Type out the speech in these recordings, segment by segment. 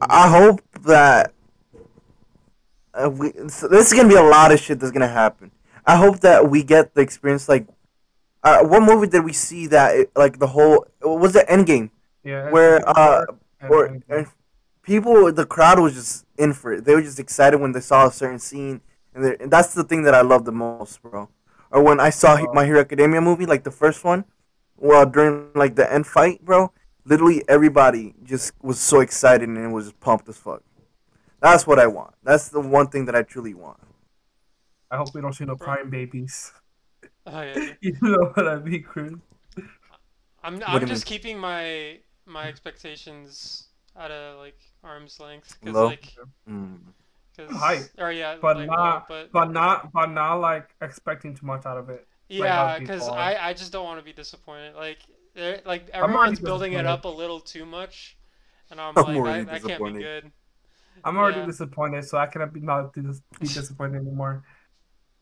I hope that this is gonna be a lot of shit that's gonna happen. I hope that we get the experience. Like, what movie did we see that the whole was the Endgame? Yeah. Where and people, the crowd was just in for it. They were just excited when they saw a certain scene, and that's the thing that I love the most, bro. Or when I saw My Hero Academia movie, like the first one, well, during like the end fight, bro, literally everybody just was so excited and was pumped as fuck. That's what I want. That's the one thing that I truly want. I hope we don't see no crying babies. Yeah. You know what I mean, Chris? I'm just keeping my expectations at a arm's length, because hype. Or yeah, but not like expecting too much out of it. Yeah, because I just don't want to be disappointed. Like everyone's building it up a little too much, and I'm like, that can't be good. I'm already disappointed, so I cannot be disappointed anymore.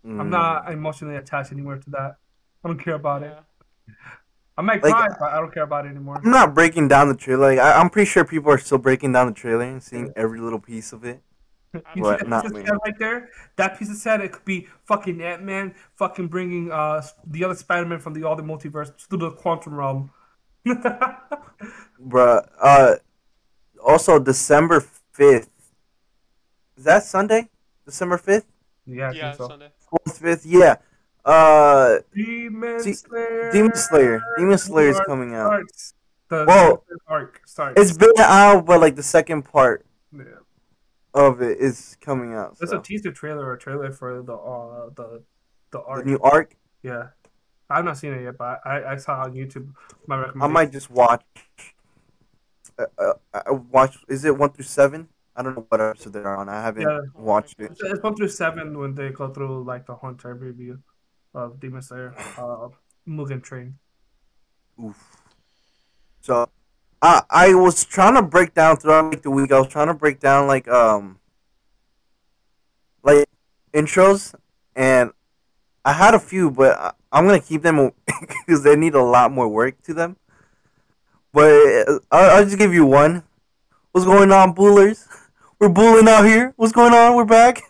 I'm not emotionally attached anymore to that. I don't care about it. I might cry, but I don't care about it anymore. I'm not breaking down the trailer. I'm pretty sure people are still breaking down the trailer and seeing every little piece of it. You see that piece of set right there? That piece of set, it could be fucking Ant-Man fucking bringing the other Spider-Man from the other multiverse to the quantum realm. Bruh. Also, December 5th. Is that Sunday? December 5th? Yeah, I think so. Sunday. 4th, 5th, yeah. Demon Slayer. Demon Slayer is coming out. It's been out, but the second part. Yeah. Of it is coming out. There's a teaser trailer or trailer for the arc. The new arc? Yeah. I've not seen it yet, but I saw it on YouTube. My recommendation. I might just watch. Is it 1 through 7? I don't know what episode they're on. I haven't watched it. It's 1 through 7 when they go through the whole entire review of Demon Slayer, Mugen Train. Oof. So. I was trying to break down throughout the week. I was trying to break down intros, and I had a few, but I'm gonna keep them because they need a lot more work to them. But I'll just give you one. What's going on, Bullers? We're bulling out here. What's going on? We're back.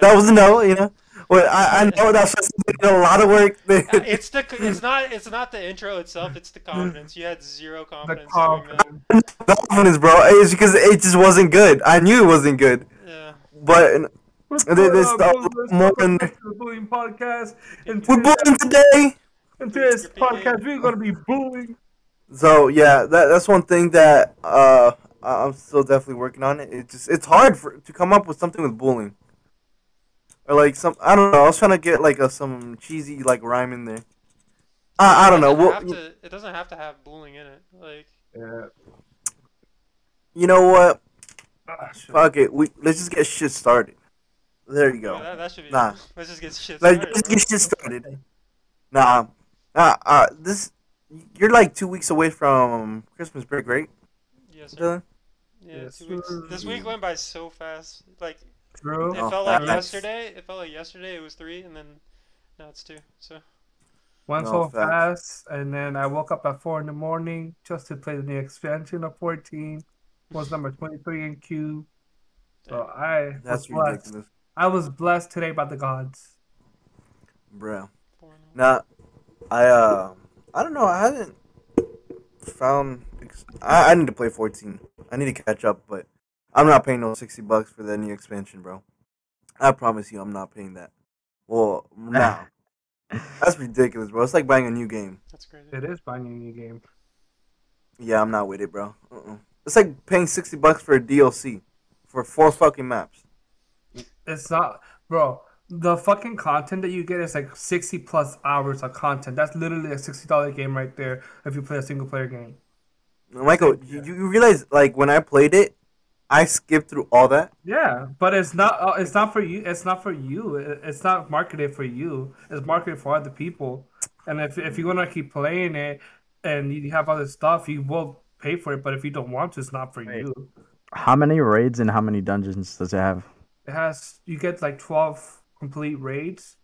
That was a no, you know. But I know that's a lot of work. It's not the intro itself. It's the confidence. You had zero confidence. The confidence, bro. It's because it just wasn't good. I knew it wasn't good. Yeah. But this more than bullying podcast. We're bullying today. In this podcast, we're gonna be bullying. So yeah, that's one thing that I'm still definitely working on. It's hard to come up with something with bullying. Or I don't know. I was trying to get some cheesy rhyme in there. I don't know. It doesn't have to have bullying in it. Yeah. You know what? Fuck it. Let's just get shit started. There you go. Yeah, that should be. Nah. Let's just get shit started. Let's get shit started. Nah. You're 2 weeks away from Christmas break, right? Yes, sir. Yeah, yes, 2 weeks. Sir. This week went by so fast. True. It felt like yesterday. It was 3, and then now it's 2. So went so fast, and then I woke up at 4 in the morning just to play the new expansion of 14. Was number 23 in queue. So that's ridiculous. Blessed. I was blessed today by the gods. Bro, now I don't know. I haven't found. I need to play 14. I need to catch up, but. I'm not paying no $60 for the new expansion, bro. I promise you, I'm not paying that. Well, now that's ridiculous, bro. It's like buying a new game. That's crazy. It is buying a new game. Yeah, I'm not with it, bro. It's like paying $60 for a DLC for 4 fucking maps. It's not, bro. The fucking content that you get is 60+ hours of content. That's literally a $60 game right there if you play a single player game. Michael, you realize when I played it. I skipped through all that. Yeah, but it's not for you. It's not marketed for you. It's marketed for other people. And if you're gonna keep playing it, and you have other stuff, you will pay for it. But if you don't want to, it's not for you. How many raids and how many dungeons does it have? It has. You get 12 complete raids,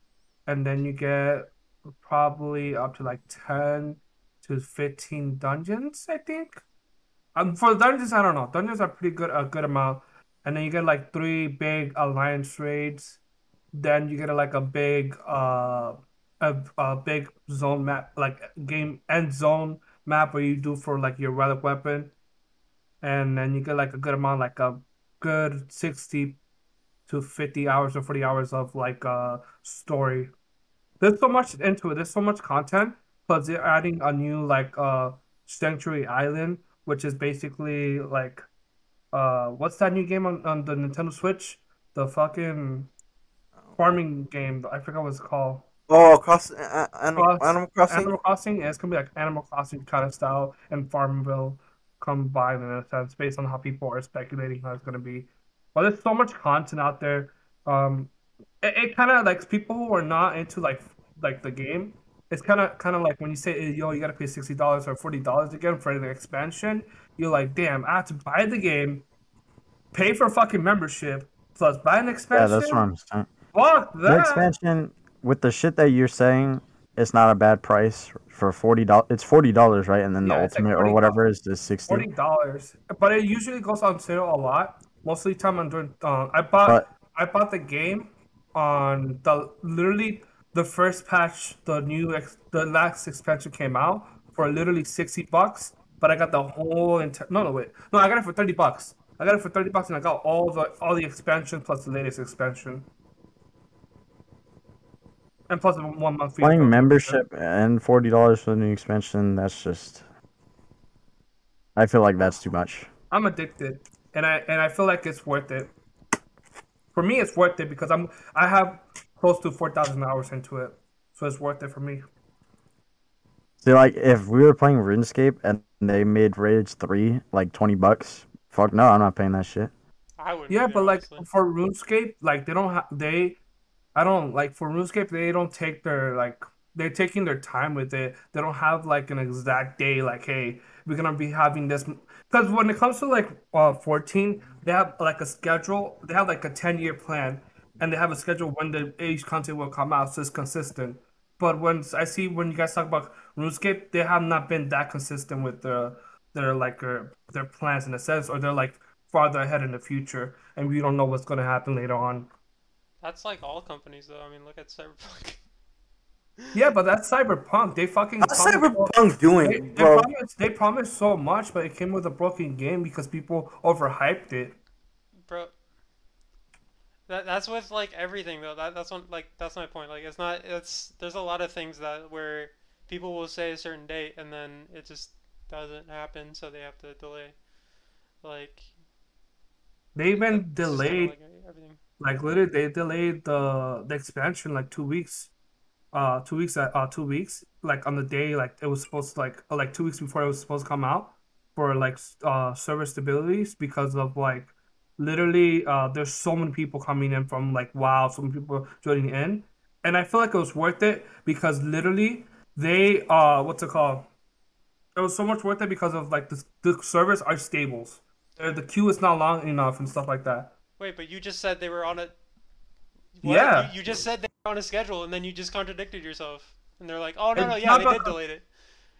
and then you get probably up to 10 to 15 dungeons. I think. For dungeons, I don't know. Dungeons are pretty good, a good amount. And then you get like 3 big alliance raids. Then you get like a big zone map, like game end zone map where you do for like your relic weapon. And then you get like a good amount, like a good 60 to 50 hours or 40 hours of like story. There's so much into it. There's so much content. Plus they're adding a new like Sanctuary Island, which is basically like what's that new game on the Nintendo Switch? The fucking farming game. I forgot what it's called. Oh, Animal Crossing? Animal Crossing. Yeah, it's going to be like Animal Crossing kind of style and Farmville combined in a sense based on how people are speculating how it's going to be. But there's so much content out there. It kind of like people who are not into like the game. It's kind of like when you say, hey, yo, you got to pay $60 or $40 again for the expansion. You're like, damn, I have to buy the game, pay for fucking membership, plus buy an expansion. Yeah, that's what I'm saying. Fuck that. The expansion, with the shit that you're saying, it's not a bad price for $40. It's $40, right? And then the ultimate like or whatever is the $60. $40. But it usually goes on sale a lot. Most of the time I'm doing... I bought the game on the... Literally... The first patch, the last expansion came out for literally $60, but I got the whole entire. No, I got it for $30. I got it for $30, and I got all the expansion plus the latest expansion, and plus 1 month free. Buying membership and $40 for the new expansion. That's just. I feel like that's too much. I'm addicted, and I feel like it's worth it. For me, it's worth it because I have close to 4,000 hours into it, so it's worth it for me. See, like, if we were playing RuneScape and they made Raids 3 like $20, fuck no, I'm not paying that shit. I would. Yeah, but honestly, like for RuneScape, like they don't have they're taking their time with it. They don't have like an exact day. Like, hey, we're gonna be having this. Because when it comes to like 14, they have like a schedule. They have like a 10-year plan. And they have a schedule when the age content will come out, so it's consistent. But when you guys talk about RuneScape, they have not been that consistent with their plans in a sense, or they're like farther ahead in the future, and we don't know what's going to happen later on. That's like all companies, though. I mean, look at Cyberpunk. Yeah, but that's Cyberpunk. They fucking. How's Cyberpunk doing? They promised so much, but it came with a broken game because people overhyped it. Bro. That's with like everything though. That's my point. Like it's not. There's a lot of things that where people will say a certain date and then it just doesn't happen, so they have to delay. Like they even delayed kind of like everything. Like literally, they delayed the expansion like 2 weeks. 2 weeks. 2 weeks. Like on the day, like it was supposed to like 2 weeks before it was supposed to come out for like server stabilities because of like. Literally, there's so many people coming in from like WoW, so many people joining in, and I feel like it was worth it because literally they what's it called? It was so much worth it because of like the servers are stables. The queue is not long enough and stuff like that. Wait, but you just said they were on a what? Yeah. You just said they were on a schedule, and then you just contradicted yourself. And they're like, oh no, yeah, they did delay it.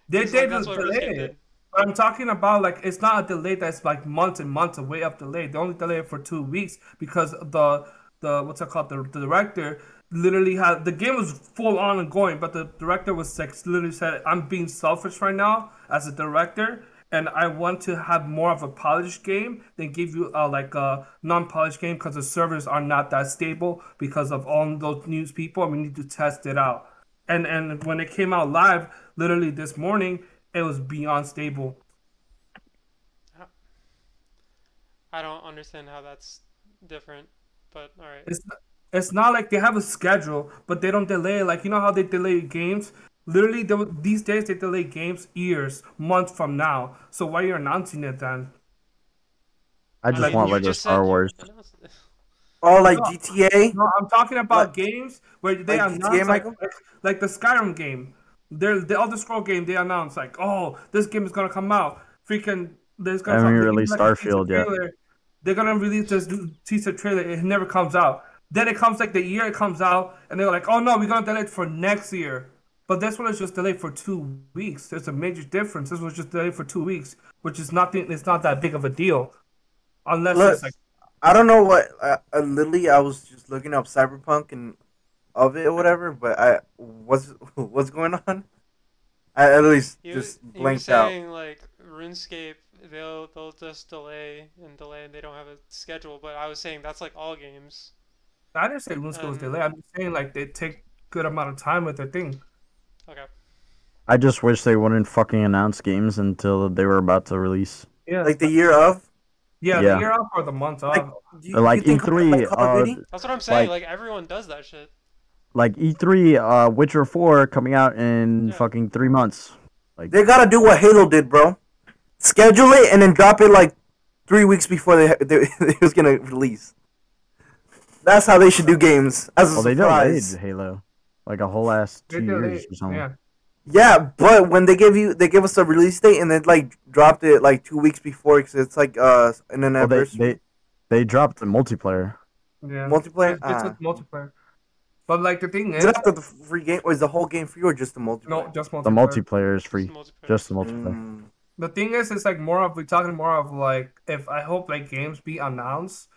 They did delay it. But I'm talking about like it's not a delay that's like months and months away of delay. They only delayed it for 2 weeks because the what's it called? The director literally had the game was full on and going, but the director was like literally said, "I'm being selfish right now as a director, and I want to have more of a polished game than give you like a non-polished game because the servers are not that stable because of all those new people. And we need to test it out." And when it came out live, literally this morning. It was beyond stable. I don't understand how that's different, but all right. It's not like they have a schedule, but they don't delay. Like, you know how they delay games? Literally, these days they delay games years, months from now. So why are you announcing it then? I just want Lego Star Wars. Oh, like GTA? No, I'm talking about games where they announce like the Skyrim game. The other scroll game they announced like, oh, this game is gonna come out. Freaking, there's gonna. Haven't released Starfield yet. They're gonna release this teaser trailer. It never comes out. Then it comes like the year it comes out, and they're like, oh no, we're gonna delay it for next year. But this one is just delayed for 2 weeks. There's a major difference. This was just delayed for 2 weeks, which is nothing. It's not that big of a deal, unless look, it's like I don't know what. Literally, I was just looking up Cyberpunk and of it or whatever. But I what's going on? I at least just blanked out. Saying like RuneScape, they'll just delay and delay, and they don't have a schedule. But I was saying that's like all games. I didn't say RuneScape was delayed. I'm just saying like they take good amount of time with their thing. Okay. I just wish they wouldn't fucking announce games until they were about to release. Yeah, like the year of. Yeah, the year of or the month of. Like E3. That's what I'm saying. Like everyone does that shit. Like E3, Witcher 4 coming out in fucking 3 months. Like they gotta do what Halo did, bro. Schedule it and then drop it like 3 weeks before they was gonna release. That's how they should do games. As a surprise. They delayed Halo. Like a whole ass 2 years or something. Yeah, but when they gave us a release date and they like dropped it like 2 weeks before because it's like an anniversary. They dropped the multiplayer. Yeah, multiplayer. It's with multiplayer. But like the thing is, after the free game, or is the whole game free or just the multiplayer? No, just multiplayer. The multiplayer is free. Just the multiplayer. The thing is, it's like more of we're talking more of like if I hope like games be announced,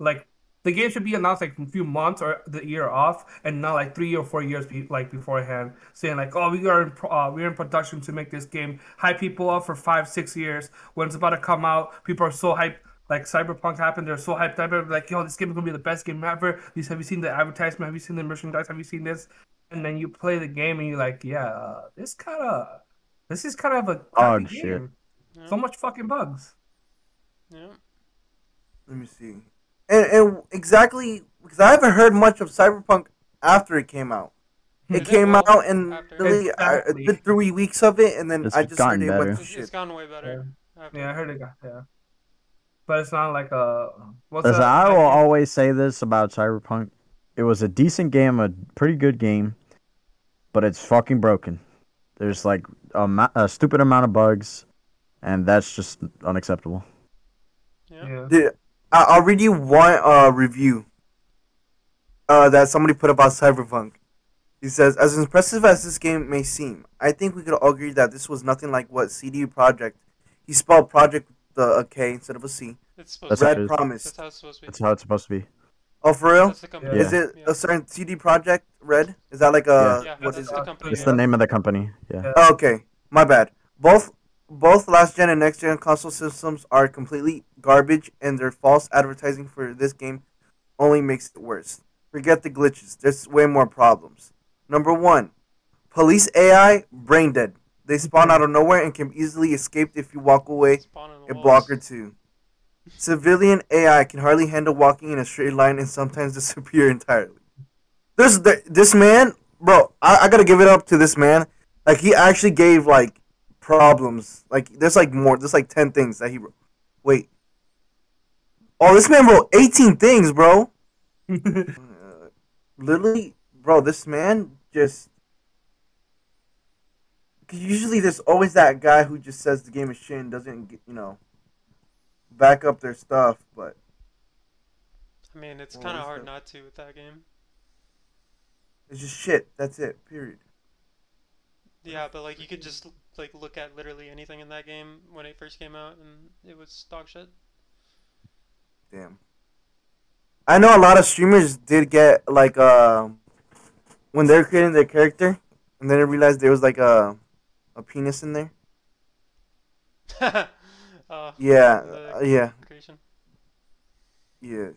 like. The game should be announced like a few months or the year off, and not like 3 or 4 years like beforehand, saying like, "Oh, we're in production to make this game." Hype people up for 5-6 years when it's about to come out. People are so hyped. Like Cyberpunk happened, they're so hyped up. They're like, "Yo, this game is gonna be the best game ever." These, have you seen the advertisement? Have you seen the merchandise? Have you seen this? And then you play the game and you're like, "Yeah, this is kind of a crappy game. Yeah. So much fucking bugs." Yeah. Let me see. And exactly, because I haven't heard much of Cyberpunk after it came out. It came out and really, I did 3 weeks of it, and then I just heard it went to shit. It's gotten way better. Yeah, I heard it got better. But it's not like a... I will always say this about Cyberpunk. It was a decent game, a pretty good game, but it's fucking broken. There's like a stupid amount of bugs, and that's just unacceptable. Yeah. I'll read you one review that somebody put about Cyberpunk. He says, "As impressive as this game may seem, I think we could all agree that this was nothing like what CD Projekt." He spelled project with a K instead of a C. That's Red Promised. That's how it's supposed to be. Oh, for real? Yeah. Is it a certain CD Projekt Red? Is that like a... Yeah. What is it? Company, it's the name of the company. Yeah. Oh, okay, my bad. Both last-gen and next-gen console systems are completely garbage, and their false advertising for this game only makes it worse. Forget the glitches. There's way more problems. Number one, police AI, brain dead. They spawn out of nowhere and can be easily escaped if you walk away a block or two. Civilian AI can hardly handle walking in a straight line and sometimes disappear entirely. This man, bro, I gotta give it up to this man. Like, he actually gave, like, problems. Like, there's like more. There's like 10 things that he wrote. Wait. Oh, this man wrote 18 things, bro. Literally, bro, this man just... Usually there's always that guy who just says the game is shit and doesn't, back up their stuff, but... I mean, it's kind of hard not to with that game. It's just shit. That's it. Period. Yeah, but like you could just... like look at literally anything in that game when it first came out and it was dog shit. Damn. I know a lot of streamers did get like when they were creating their character and then they realized there was like a penis in there. Yeah. Creation. Yeah.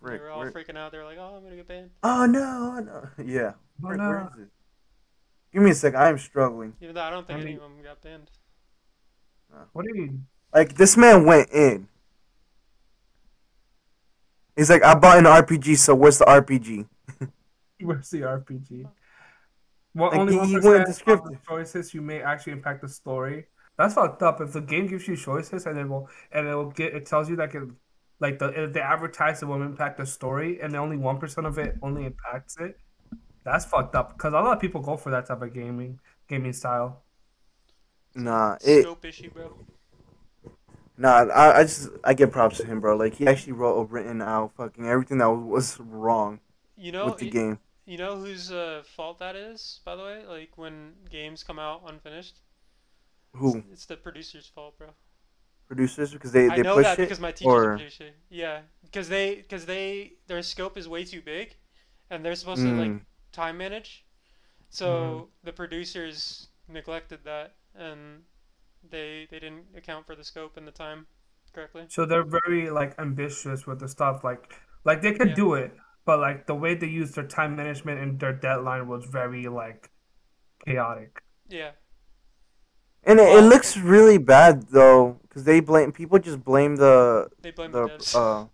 Rick, they were all freaking out. They were like, "Oh, I'm gonna get banned. Oh no. Yeah. Oh, Rick, no. Where is it? Give me a sec. I am struggling. Even though I don't think any of them got banned. What do you mean? Like, this man went in. He's like, "I bought an RPG, so where's the RPG?" Where's the RPG? Well, like, only 1% of the choices you may actually impact the story. That's fucked up. If the game gives you choices and it tells you that the advertising will impact the story, and only 1% of it only impacts it. That's fucked up, because a lot of people go for that type of gaming style. Nah, dope issue, bro. Nah, I get props to him, bro. Like, he actually wrote out fucking everything that was wrong with the game. You know whose fault that is, by the way? Like, when games come out unfinished? Who? It's the producer's fault, bro. Producers? Because they push it? I know that because my teacher's a producer. Yeah. Because their scope is way too big, and they're supposed to, like, time manage. So the producers neglected that, and they didn't account for the scope and the time correctly. So they're very, like, ambitious with the stuff. Like they could do it. But, like, the way they used their time management and their deadline was very, like, chaotic. Yeah. And it looks really bad, though, because people just blame the devs.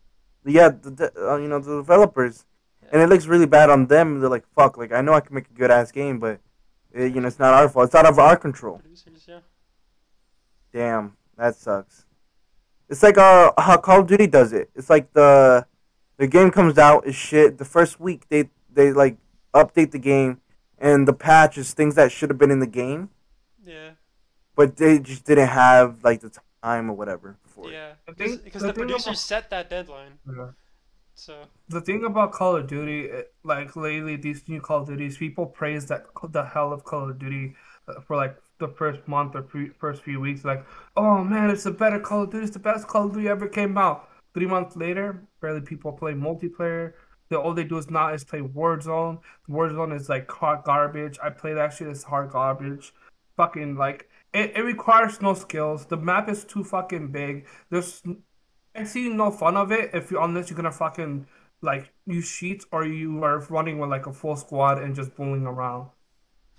You know, the developers. Yeah. And it looks really bad on them. They're like, fuck, like, I know I can make a good-ass game, but, you know, it's not our fault. It's out of our control. Producers, yeah. Damn, that sucks. It's like how Call of Duty does it. It's like the game comes out is shit. The first week they like update the game, and the patch is things that should have been in the game. Yeah. But they just didn't have like the time or whatever for it. Yeah, because the producers set that deadline. Yeah. So the thing about Call of Duty, like lately these new Call of Duties, people praise the hell of Call of Duty for like the first month or first few weeks. Like, oh man, it's the better Call of Duty. It's the best Call of Duty ever came out. 3 months later, barely people play multiplayer. All they do is play Warzone. Warzone is like hard garbage. I play that shit. It's hard garbage. Fucking like it requires no skills. The map is too fucking big. I see no fun of it unless you're gonna fucking like use cheats or you are running with like a full squad and just bullying around.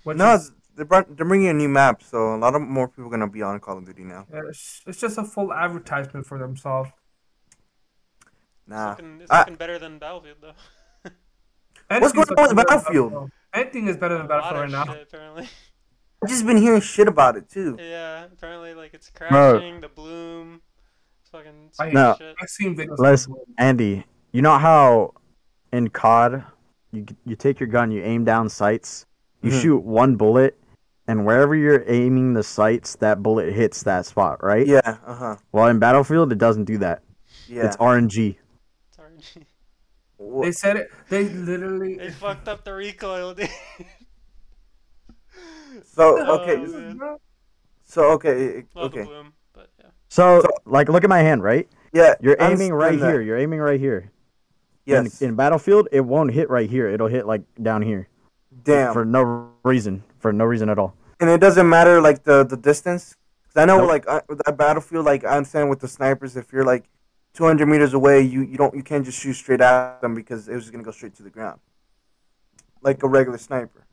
They're bringing a new map, so a lot of more people are gonna be on Call of Duty now. It's just a full advertisement for themselves. Nah. It's looking better than Battlefield, though. What's going on with Battlefield? Anything is better than Battlefield right now. Apparently. I've just been hearing shit about it, too. Yeah, apparently, like, it's crashing, the bloom, it's fucking shit. I've seen videos. Andy, you know how in COD, you take your gun, you aim down sights, you shoot one bullet, and wherever you're aiming the sights, that bullet hits that spot, right? Yeah, uh-huh. Well, in Battlefield, it doesn't do that. Yeah. It's RNG. They said it. They literally. They fucked up the recoil, dude. So, like, look at my hand, right? Yeah. You're aiming right here. You're aiming right here. Yes. In Battlefield, it won't hit right here. It'll hit like down here. Damn. For no reason. For no reason at all. And it doesn't matter like the distance. Cause I know that Battlefield, like I understand with the snipers, if you're like 200 meters away, you can't just shoot straight at them because it was going to go straight to the ground. Like a regular sniper.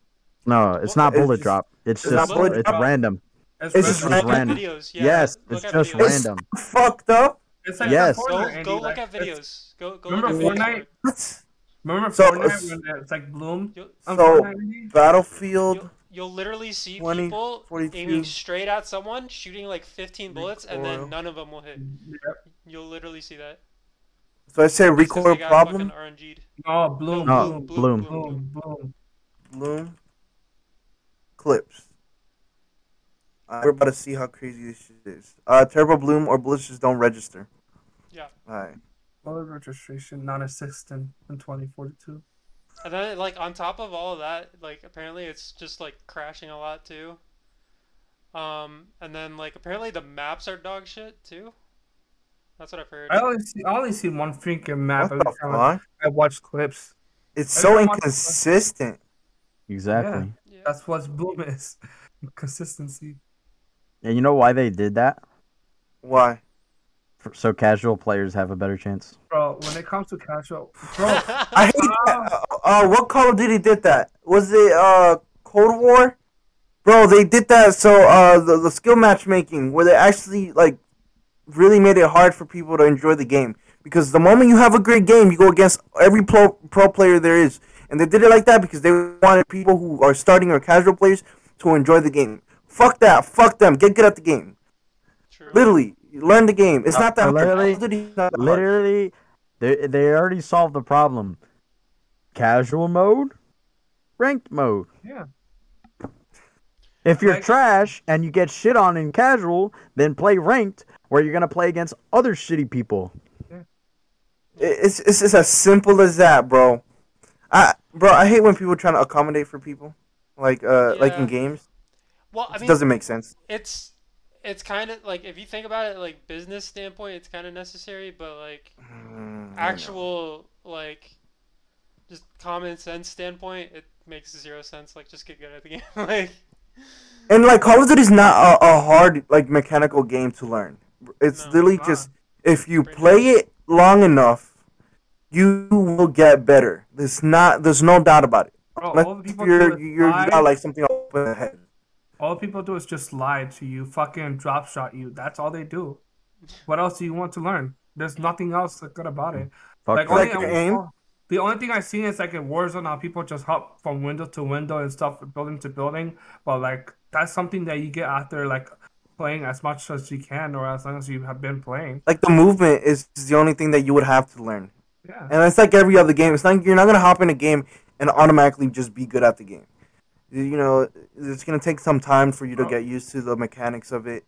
No, it's not bullet drop. It's random. It's just random. Videos, yeah. Yes, it's just random. It's fucked up. It's like Fortnite, go look at videos. Go look at Fortnite. What? Remember Fortnite when it's like Bloom? So, Battlefield... You'll literally see people aiming straight at someone, shooting like 15 bullets, recoil. And then none of them will hit. Yep. You'll literally see that. So I say recoil problem? Oh, Bloom. Clips. We're about to see how crazy this shit is. Turbo Bloom or Blitz just don't register. Yeah. All right. Bullet registration non-existent in 2042. And then, like, on top of all of that, like, apparently it's just, like, crashing a lot, too. And then, like, apparently the maps are dog shit, too. That's what I've heard. I only see one freaking map every time I watch clips. It's so inconsistent. Exactly. Yeah. Yeah. That's what Bloom is. Consistency. And you know why they did that? Why? So casual players have a better chance. Bro, when it comes to casual... Bro, I hate that. What Call of Duty did that? Was it Cold War? Bro, they did that so the skill matchmaking, where they actually like really made it hard for people to enjoy the game. Because the moment you have a great game, you go against every pro player there is. And they did it like that because they wanted people who are starting or casual players to enjoy the game. Fuck that. Fuck them. Get good at the game. True. Literally. You learn the game. It's not that hard. Literally, they already solved the problem. Casual mode, ranked mode. Yeah. If you're trash and you get shit on in casual, then play ranked where you're going to play against other shitty people. Yeah. It's as simple as that, bro. I Bro, I hate when people are trying to accommodate for people, like in games. Well, I mean, it doesn't make sense. It's kind of like, if you think about it, like business standpoint, it's kind of necessary, but like actual like just common sense standpoint, it makes zero sense. Like, just get good at the game, like. And like Call of Duty is not a hard like mechanical game to learn. It's literally just if you play it long enough, you will get better. There's no doubt about it. Bro, all the people you got like something up in the head. All people do is just lie to you, fucking drop shot you. That's all they do. What else do you want to learn? There's nothing else that's good about it. The only thing I've seen is like in Warzone, how people just hop from window to window and stuff, building to building. But like, that's something that you get after like playing as much as you can or as long as you have been playing. Like the movement is the only thing that you would have to learn. Yeah. And it's like every other game. It's like you're not gonna hop in a game and automatically just be good at the game. You know, it's going to take some time for you to get used to the mechanics of it,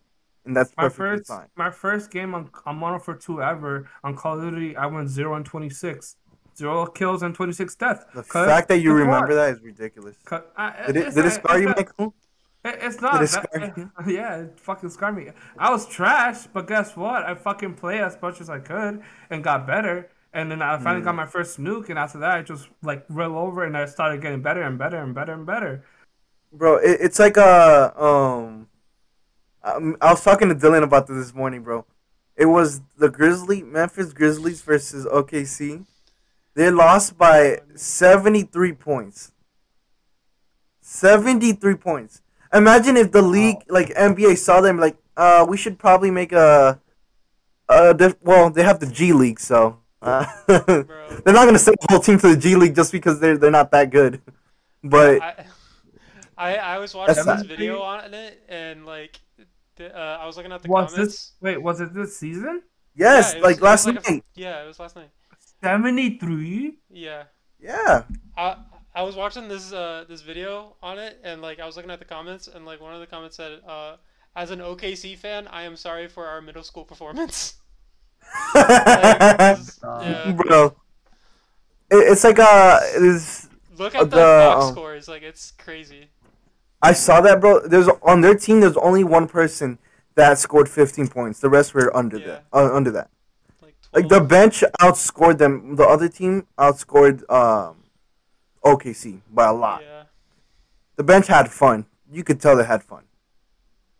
and that's perfectly fine. My first game on Modern for 2 ever on Call of Duty, I went 0 and 26. 0 kills and 26 deaths. The fact that you remember that is ridiculous. Did it scar you, Michael? It's not. Yeah, it fucking scarred me. I was trash, but guess what? I fucking played as much as I could and got better. And then I finally got my first nuke, and after that, I just, like, roll over, and I started getting better and better and better and better. Bro, it's like I was talking to Dylan about this morning, bro. It was the Memphis Grizzlies versus OKC. They lost by 73 points. 73 points. Imagine if the league, like, NBA saw them, like, we should probably make well, they have the G League, so. They're not gonna send the whole team to the G League just because they're not that good. But I was watching this video on it, and like I was looking at the comments. Was it this season? Yes, yeah, night. Yeah, it was last night. 73. Yeah. Yeah. I was watching this video on it, and like I was looking at the comments, and like one of the comments said, "As an OKC fan, I am sorry for our middle school performance." Bro, it's like look at the box scores, like it's crazy. I saw that, bro. There's on their team, there's only one person that scored 15 points. The rest were under that. Like the bench outscored them. The other team outscored OKC by a lot. Yeah. The bench had fun. You could tell they had fun.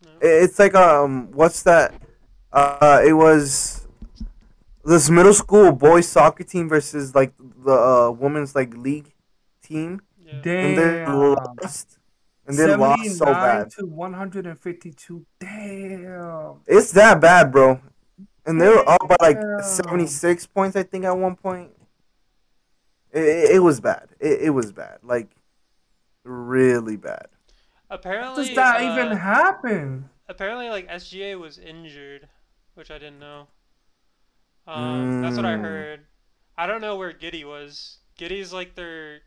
No. It's like what's that? It was this middle school boys soccer team versus like the women's like league team. Yeah. Damn. And they lost. And they lost so bad. 79 to 152. Damn. It's that bad, bro. And they were up by like 76 points, I think, at one point. It was bad. It was bad. Like, really bad. Apparently, how does that even happen? Apparently, like, SGA was injured, which I didn't know. That's what I heard. I don't know where Giddy was. Giddy's like their...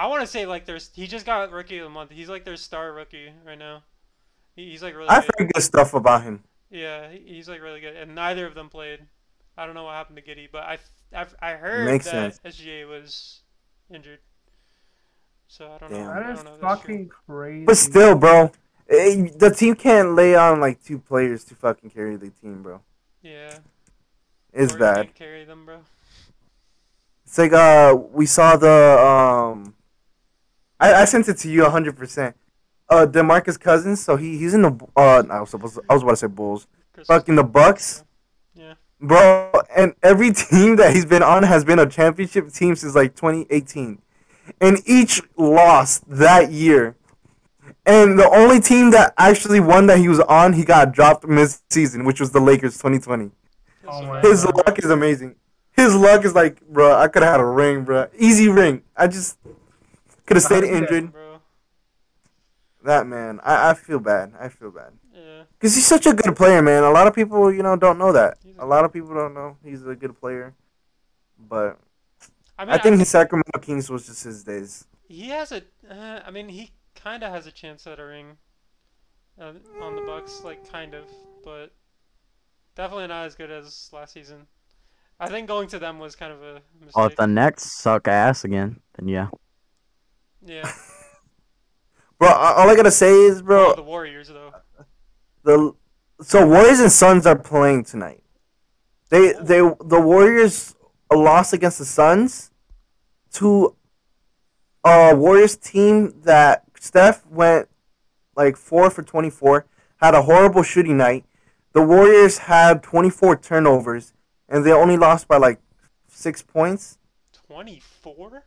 I want to say like their... He just got Rookie of the Month. He's like their star rookie right now. He's like really good. I've heard good stuff about him. Yeah, he's like really good. And neither of them played. I don't know what happened to Giddy, but I heard that SGA was injured. So I don't know. That is fucking crazy. But still, bro. The team can't lay on like two players to fucking carry the team, bro. Yeah. It's bad. Can't carry them, bro. It's like we saw the I sent it to you 100%. DeMarcus Cousins, so he's in the I was about to say Bulls. Fucking the Bucks. Yeah. Bro, and every team that he's been on has been a championship team since like 2018. And each lost that year. And the only team that actually won that he was on, he got dropped mid-season, which was the Lakers 2020. Oh, his luck is amazing. His luck is like, bro, I could have had a ring, bro. Easy ring. I just could have stayed injured. Bro. That man, I feel bad. Yeah. Because he's such a good player, man. A lot of people, you know, don't know that. A lot of people don't know he's a good player. But I think his Sacramento Kings was just his days. He has a... he... kind of has a chance at a ring on the Bucks, like kind of, but definitely not as good as last season. I think going to them was kind of a mistake. Oh, if the Nets suck ass again, then yeah. Yeah. Bro, all I gotta say is, bro... Oh, the Warriors, though. So Warriors and Suns are playing tonight. The Warriors lost against the Suns to a Warriors team that Steph went like 4 for 24, had a horrible shooting night. The Warriors had 24 turnovers, and they only lost by like 6 points. 24?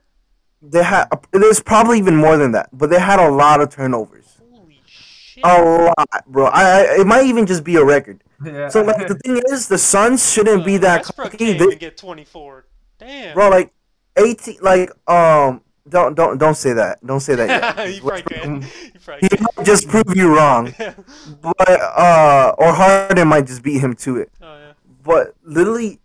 They had, it was probably even more than that, but they had a lot of turnovers. Holy shit! A lot, bro. It might even just be a record. Yeah. So like the thing is, the Suns shouldn't be that cocky. They get 24. Damn. Bro, like 18. Like don't say that. Don't say that yet. You probably could. He might just prove you wrong. Yeah. But or Harden might just beat him to it. Oh yeah. But literally,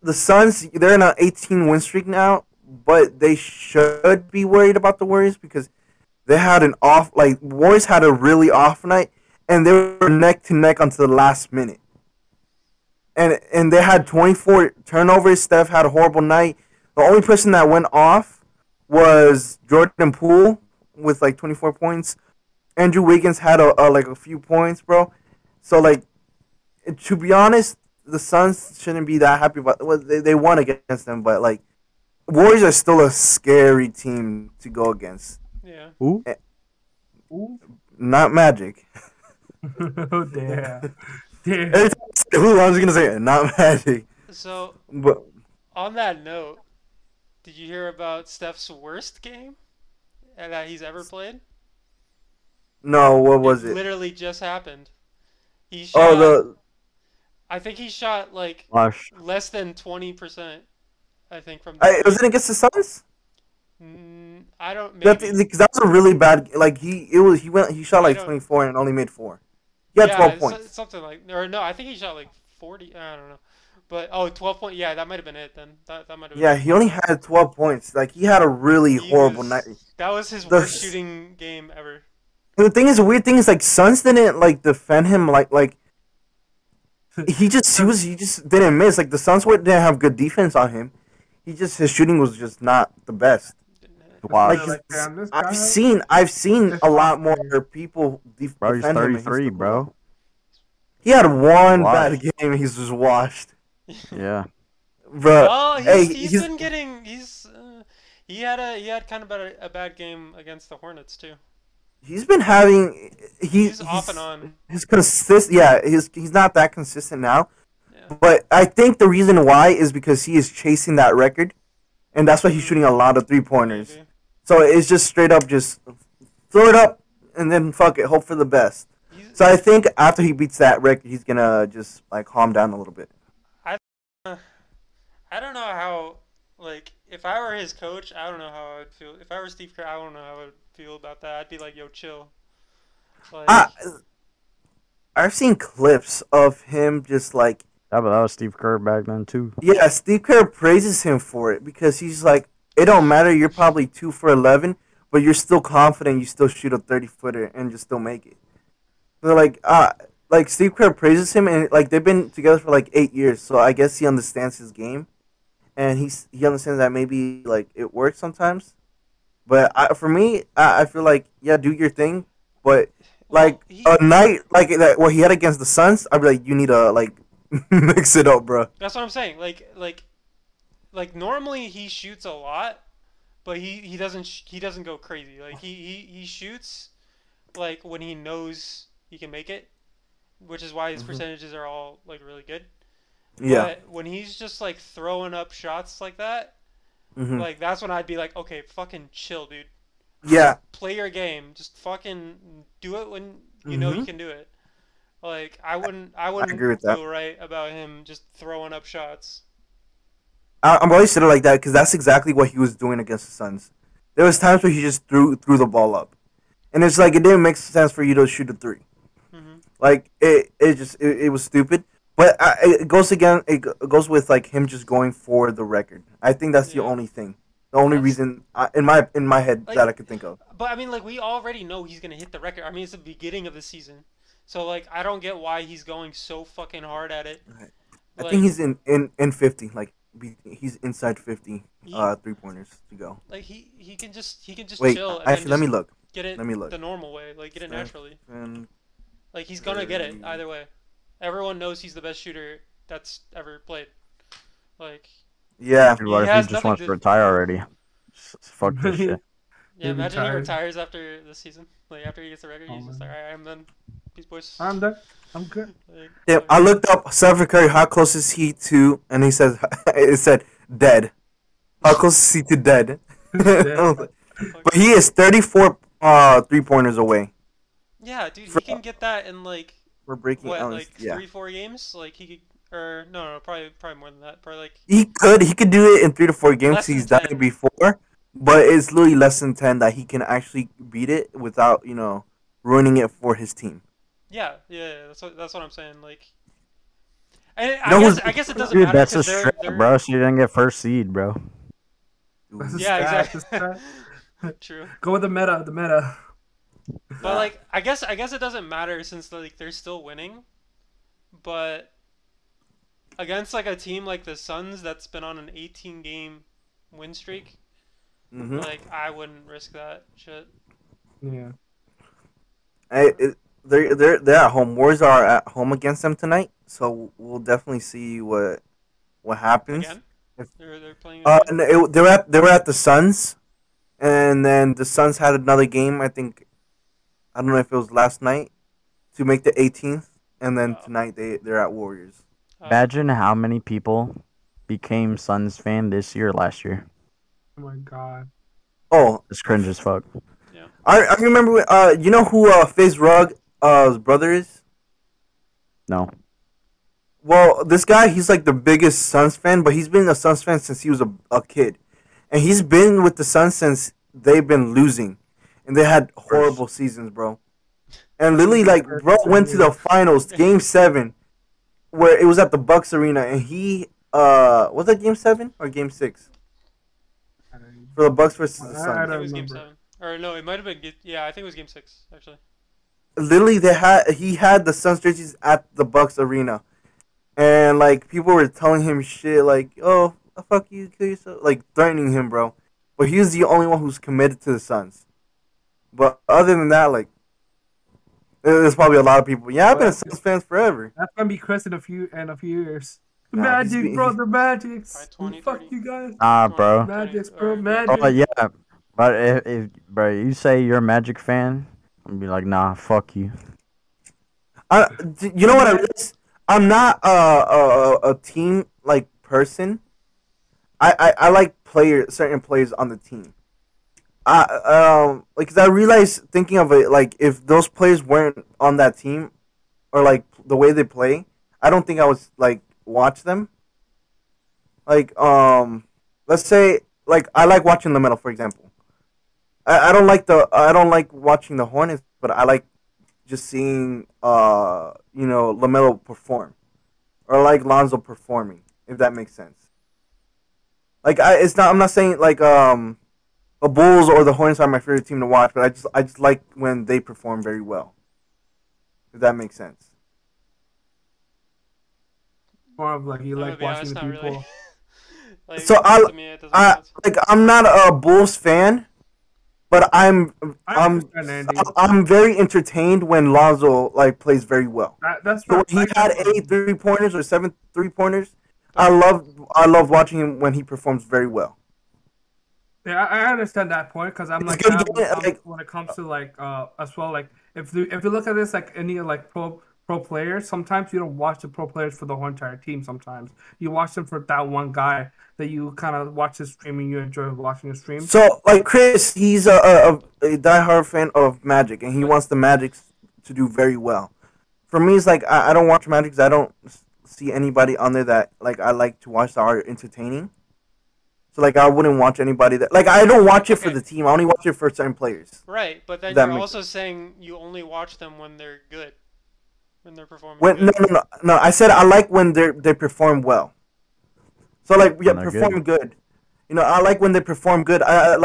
the Suns, they're in an 18 win streak now. But they should be worried about the Warriors because they had an off... Like, Warriors had a really off night, and they were neck-to-neck until the last minute. And they had 24 turnovers. Steph had a horrible night. The only person that went off was Jordan Poole with, like, 24 points. Andrew Wiggins had, a few points, bro. So, like, to be honest, the Suns shouldn't be that happy about... Well, they won against them, but, like... Warriors are still a scary team to go against. Yeah. Who? Not Magic. Oh, damn. Damn. I was going to say not Magic. So, but, on that note, did you hear about Steph's worst game that he's ever played? No, what was it? It literally just happened. He shot, I think he shot, like, less than 20%. I think from. Was it against the Suns? I don't. Maybe. That was a really bad. Like he shot like 24 and only made 4. He had 12 points. Something like or no, I think he shot like 40. I don't know, but 12 points. Yeah, that might have been it then. That might have. Yeah, he only had 12 points. Like he had a really horrible night. That was his worst shooting game ever. The thing is, the weird thing is like Suns didn't like defend him like. He just didn't miss. Like the Suns didn't have good defense on him. His shooting was just not the best. Wow. Like I've seen a lot more people defend bro, he's 33, him bro. He had one bad game and he's just washed. Yeah. Bro. Well, he's been getting he had kind of a bad game against the Hornets too. He's been having he's off and on. He's consistent. Yeah, he's not that consistent now. But I think the reason why is because he is chasing that record, and that's why he's shooting a lot of three-pointers. Maybe. So it's just straight up just throw it up and then fuck it, hope for the best. So I think after he beats that record, he's going to just like calm down a little bit. I don't know how, like, if I were his coach, I don't know how I would feel. If I were Steve Kerr, I don't know how I would feel about that. I'd be like, yo, chill. Like, I've seen clips of him just like, yeah, but that was Steve Kerr back then, too. Yeah, Steve Kerr praises him for it because he's like, it don't matter, you're probably 2 for 11, but you're still confident you still shoot a 30-footer and you still make it. They're like Steve Kerr praises him, and like they've been together for like 8 years, so I guess he understands his game, and he understands that maybe like it works sometimes. But for me, I feel like, yeah, do your thing, but like a night like that what he had against the Suns, I'd be like, you need to like... mix it up, bro. That's what I'm saying. Like normally he shoots a lot, but he doesn't go crazy. Like he shoots like when he knows he can make it, which is why his percentages are all like really good. Yeah. But when he's just like throwing up shots like that, like that's when I'd be like, okay, fucking chill, dude. Yeah. Just play your game. Just fucking do it when you know you can do it. Like I wouldn't agree with feel that. Right about him just throwing up shots. I'm always saying it like that because that's exactly what he was doing against the Suns. There was times where he just threw the ball up, and it's like it didn't make sense for you to shoot a 3. Like it was stupid. But it goes with like him just going for the record. I think that's the only thing, the only reason in my head like, that I could think of. But I mean, like we already know he's gonna hit the record. I mean, it's the beginning of the season. So, like, I don't get why he's going so fucking hard at it. I think he's in 50. Like he's inside 50 3-pointers to go. Like he can just wait, chill. And actually, just let me look. Get it. Let me look. The normal way, like get it naturally. And like he's gonna get it either way. Everyone knows he's the best shooter that's ever played. Like yeah, he just wants to retire already. Fuck this shit. Yeah, imagine he retires after this season. Like after he gets the record, he's just like, alright, I'm done. Peace, boys. I'm done. I'm good. Like, yeah, I looked up Steph Curry. How close is he to? And he says, it said dead. How close is he to dead? But he is 34 3-pointers away. Yeah, dude, he can get that in like. We're breaking what, like 3-4 games? Like he could. Or no, probably more than that. Probably like he could do it in 3 to 4 games. He's done it before, but it's literally less than 10 that he can actually beat it without ruining it for his team. Yeah, that's what I'm saying. Like, I guess it doesn't matter. Dude, that's a strip, bro. She didn't get first seed, bro. Yeah, exactly. True. Go with the meta. But like, I guess it doesn't matter since like they're still winning, but. Against like a team like the Suns that's been on an 18-game win streak, like I wouldn't risk that shit. Yeah. They're at home. Warriors are at home against them tonight, so we'll definitely see what happens. Again? They're playing. They were at the Suns, and then the Suns had another game. I don't know if it was last night to make the 18th, and then tonight they're at Warriors. Imagine how many people became Suns fan this year, last year. Oh my god. Oh, it's cringe as fuck. Yeah. I remember. You know who FaZe Rug brother is? No. Well, this guy, he's like the biggest Suns fan, but he's been a Suns fan since he was a kid, and he's been with the Suns since they've been losing, and they had horrible seasons, bro. And literally, like, bro went to the finals, Game 7. Where it was at the Bucks arena, and he was that Game 7 or Game 6 for the Bucks versus the Suns. I think it was Game 7, or no, it might have been. Yeah, I think it was Game 6 actually. Literally, he had the Suns jerseys at the Bucks arena, and like people were telling him shit like, "Oh, fuck you, kill yourself," like threatening him, bro. But he was the only one who's committed to the Suns. But other than that, like. There's probably a lot of people. Yeah, I've been a Suns fan forever. That's gonna be Chris in a few years. Nah, Magic, bro, the Magics. 20, fuck you guys. Ah, bro. Magics, bro, Magic. Oh yeah, but if bro, you say you're a Magic fan, I'm gonna be like, nah, fuck you. You know what? I'm not a team like person. I like certain players on the team. Like, 'cause I realized thinking of it, like, if those players weren't on that team, or like the way they play, I don't think I would like watch them. Like, let's say, like, I like watching the middle, for example. I don't like watching the Hornets, but I like just seeing LaMelo perform, or like Lonzo performing, if that makes sense. Like, I'm not saying like the Bulls or the Hornets are my favorite team to watch, but I just like when they perform very well. If that makes sense. More of like you watching the people. Really. Like, so I'm not a Bulls fan, but I'm very entertained when Lonzo like plays very well. That's right. So he had 8 3-pointers or 7 3-pointers. I love watching him when he performs very well. Yeah, I understand that point because I'm like, when it comes to like as well, like if you look at this like any like pro players, sometimes you don't watch the pro players for the whole entire team. Sometimes you watch them for that one guy that you kind of watch his stream and you enjoy watching his stream. So like Chris, he's a diehard fan of Magic and he wants the Magic to do very well. For me, it's like I don't watch Magic because I don't see anybody on there that like I like to watch that are entertaining. Like I wouldn't watch anybody that like I don't watch it for the team. I only watch it for certain players. Right, but then you're also saying you only watch them when they're good, when they're performing. No. I said I like when they perform well. So like perform good. You know, I like when they perform good. I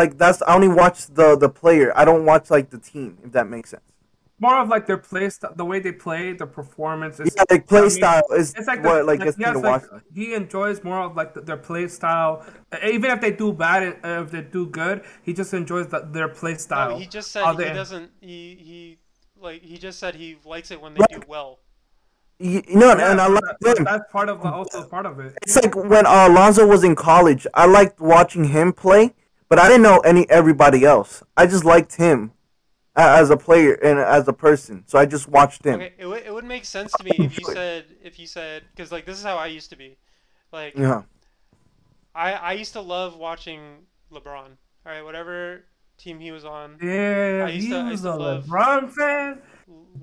only watch the player. I don't watch like the team, if that makes sense. more of like their play style, the way they play, their performance. Is, yeah, like play style is it's like what like gets me to watch. Like, he enjoys more of like their play style. Even if they do bad, if they do good, he just enjoys their play style. Oh, he just said he doesn't. He like he just said he likes it when they do well. And I like him. That's part of part of it. It's like when Lonzo was in college, I liked watching him play, but I didn't know everybody else. I just liked him as a player and as a person, so I just watched him. Okay, it would make sense to me if you said because like this is how I used to be, like yeah. I used to love watching LeBron. All right, whatever team he was on. Yeah, I used to love LeBron fan.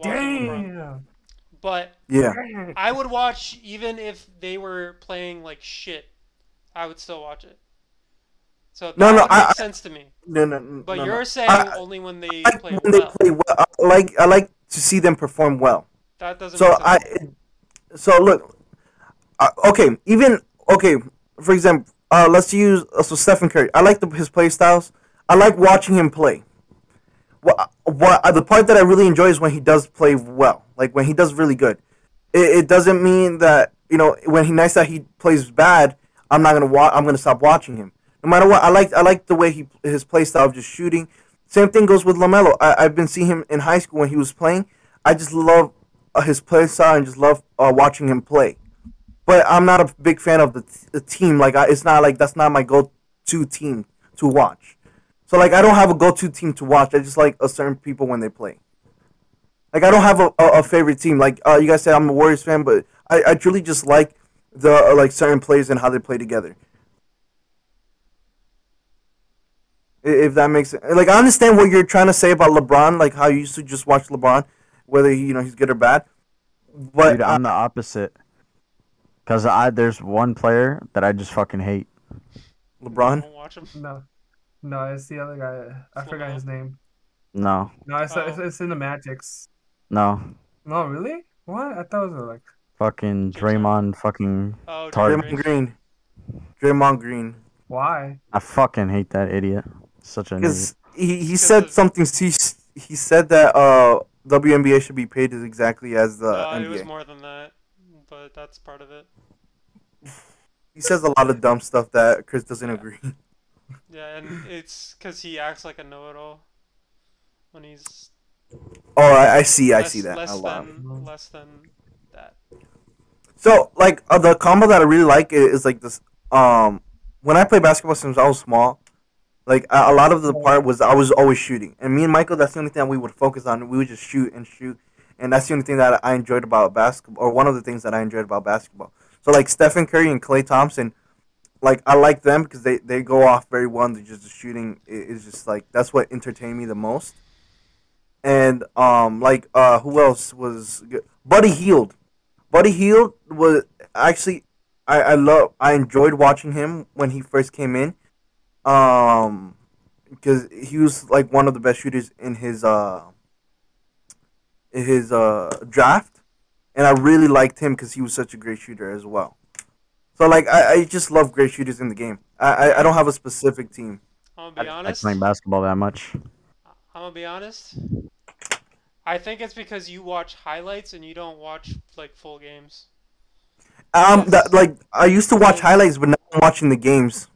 Damn. LeBron. But yeah, I would watch even if they were playing like shit. I would still watch it. So that makes sense to me. But you're saying only when they play well. When they play well, I like to see them perform well. That doesn't. So look, for example, let's use Stephen Curry. I like his play styles. I like watching him play. The part that I really enjoy is when he does play well, like when he does really good. It doesn't mean that when he plays bad, I'm gonna stop watching him. No matter what, I like the way his play style of just shooting. Same thing goes with LaMelo. I've been seeing him in high school when he was playing. I just love his play style and just love watching him play. But I'm not a big fan of the team. Like it's not like that's not my go-to team to watch. So, like, I don't have a go-to team to watch. I just like a certain people when they play. Like, I don't have a favorite team. Like, you guys said I'm a Warriors fan, but I truly just like the certain plays and how they play together. If that makes sense. Like, I understand what you're trying to say about LeBron, like how you used to just watch LeBron, whether he's good or bad. But dude, I'm the opposite. Because there's one player that I just fucking hate. LeBron? Don't watch him. No, it's the other guy. I forgot his name. No, it's in the Magics. No, really? What? I thought it was like fucking Draymond, fucking Draymond Green. Why? I fucking hate that idiot. Such an idiot. He said something. He said that WNBA should be paid exactly as the NBA. It was more than that, but that's part of it. He says a lot of dumb stuff that Chris doesn't agree. Yeah, and it's because he acts like a know-it-all when he's. Oh, I see that a lot. Less than that. So, like, the combo that I really like is like this. When I played basketball since I was small, like a lot of the part was I was always shooting, and me and Michael, that's the only thing that we would focus on. We would just shoot, and that's the only thing that I enjoyed about basketball, or one of the things that I enjoyed about basketball. So, like Stephen Curry and Klay Thompson. Like, I like them because they go off very well. And the shooting is just, like, that's what entertained me the most. And, who else was good? Buddy Hield. Buddy Hield was actually, I enjoyed watching him when he first came in. Because he was, like, one of the best shooters in his draft. And I really liked him because he was such a great shooter as well. So, like, I just love great shooters in the game. I don't have a specific team. I'm gonna be honest. I don't play basketball that much. I'm gonna be honest. I think it's because you watch highlights and you don't watch, like, full games. I used to watch highlights, but now I'm watching the games.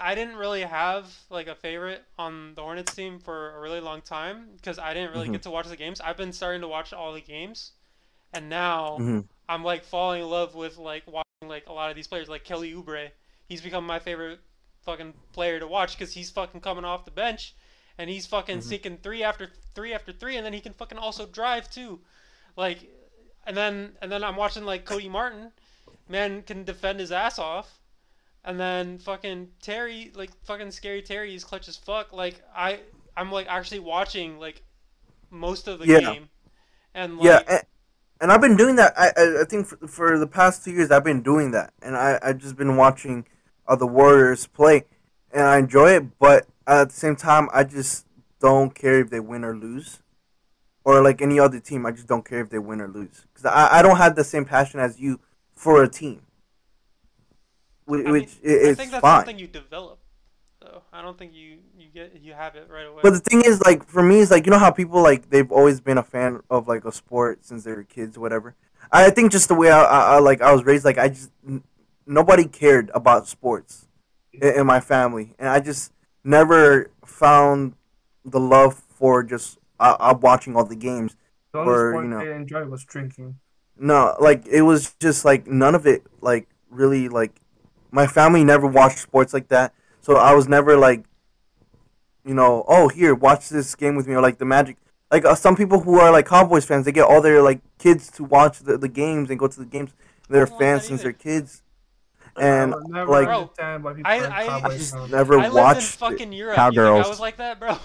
I didn't really have, like, a favorite on the Hornets team for a really long time because I didn't really get to watch the games. I've been starting to watch all the games, and now I'm, like, falling in love with, like, watching, like, a lot of these players. Like, Kelly Oubre, he's become my favorite fucking player to watch because he's fucking coming off the bench, and he's fucking sinking three after three, and then he can fucking also drive, too. Like, and then I'm watching, like, Cody Martin. Man can defend his ass off. And then fucking Terry, like fucking Scary Terry, is clutch as fuck. Like I'm like actually watching like most of the game, and like, and I've been doing that. I think for the past 2 years I've been doing that, and I've just been watching the Warriors play, and I enjoy it. But at the same time, I just don't care if they win or lose, or like any other team. I just don't care if they win or lose because I don't have the same passion as you for a team. Which I think that's fine. Something you develop. though. I don't think you have it right away. But the thing is, like, for me, it's like, you know how people, like, they've always been a fan of, like, a sport since they were kids or whatever. I think just the way I was raised, like, I just, nobody cared about sports in my family. And I just never found the love for just watching all the games. The only sport I enjoyed was drinking. No, like, it was just, like, none of it, like, really, like, my family never watched sports like that. So I was never, like, you know, oh, here, watch this game with me, or, like, the Magic. Like, some people who are, like, Cowboys fans, they get all their, like, kids to watch the games and go to the games. They're fans since they're kids. And, like, I just never watched Cowgirls. I was like that, bro.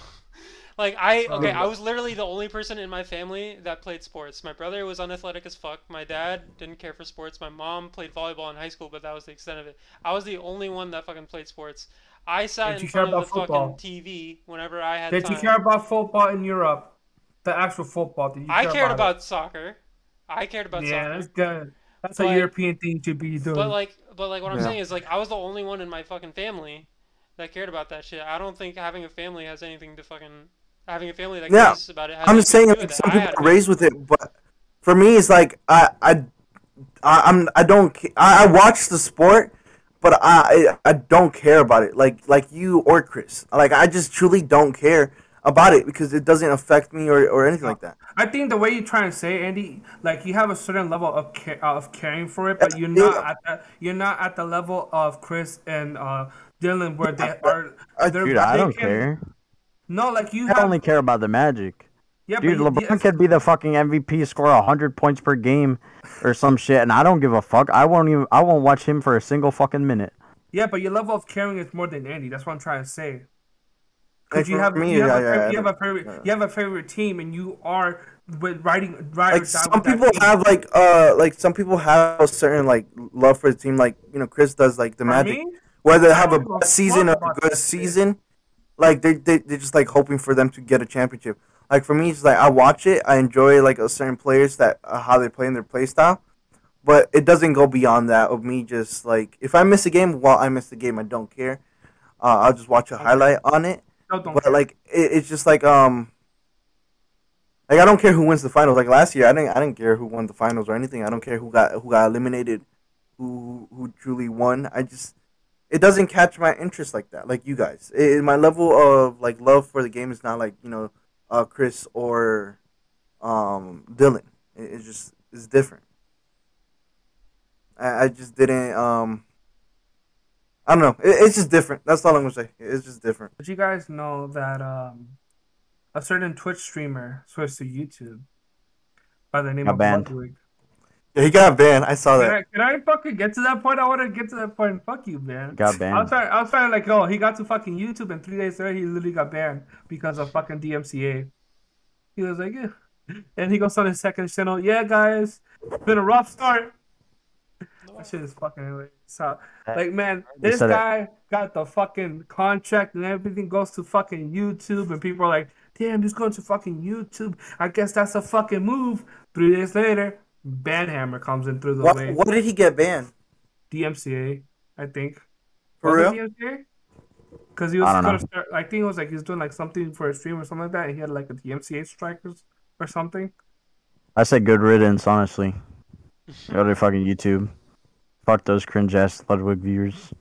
Like, I was literally the only person in my family that played sports. My brother was unathletic as fuck. My dad didn't care for sports. My mom played volleyball in high school, but that was the extent of it. I was the only one that fucking played sports. I sat in front of the fucking TV whenever I had time. Did you care about football in Europe? The actual football? Did you care about soccer. I cared about soccer. Yeah, that's good. That's a European thing to be doing. But what I'm saying is, like, I was the only one in my fucking family that cared about that shit. I don't think having a family has anything to fucking... Having a family that cares about it. I'm just saying, like, some people are raised with it, but for me, it's like I watch the sport, but I don't care about it. Like you or Chris, like, I just truly don't care about it because it doesn't affect me or anything like that. I think the way you try and say it, Andy, like, you have a certain level of caring for it, but you're not at the level of Chris and Dylan where they are. Dude, I don't care. No, like, I only care about the Magic. Yeah, dude, LeBron could be the fucking MVP, score 100 points per game or some shit, and I don't give a fuck. I won't watch him for a single fucking minute. Yeah, but your level of caring is more than Andy. That's what I'm trying to say. Because you have a favorite team, and you are riding. Like, some people have some people have a certain, like, love for the team. Like, you know, Chris does, like, the Magic. Whether they have a bad season or a good season. Like, they're just, like, hoping for them to get a championship. Like, for me, it's like, I watch it. I enjoy, like, a certain players that how they play in their play style. But it doesn't go beyond that of me just, like, if I miss a game, I miss the game. I don't care. I'll just watch a highlight on it. But, like, it's just, like, I don't care who wins the finals. Like, last year, I didn't care who won the finals or anything. I don't care who got eliminated, who truly won. I just... It doesn't catch my interest like that, like you guys. My level of, like, love for the game is not like, you know, Chris or Dylan. It's just, it's different. I just didn't. I don't know. It's just different. That's all I'm gonna say. It's just different. Did you guys know that a certain Twitch streamer switched to YouTube by the name of Ludwig? Yeah, he got banned. I saw that. Can I fucking get to that point? I want to get to that point. Fuck you, man. Got banned. I was trying like, oh, he got to fucking YouTube, and 3 days later, he literally got banned because of fucking DMCA. He was like, yeah. And he goes on his second channel. Yeah, guys. It's been a rough start. That shit is fucking hilarious. So, like, man, this guy got the fucking contract, and everything goes to fucking YouTube, and people are like, damn, he's going to fucking YouTube. I guess that's a fucking move. 3 days later. Banhammer comes in through the way. What did he get banned? DMCA, I think. For real? Because he was gonna start. I think it was like he was doing like something for a stream or something like that, and he had like a DMCA strike or something. I said good riddance, honestly. Go to fucking YouTube. Fuck those cringe ass Ludwig viewers.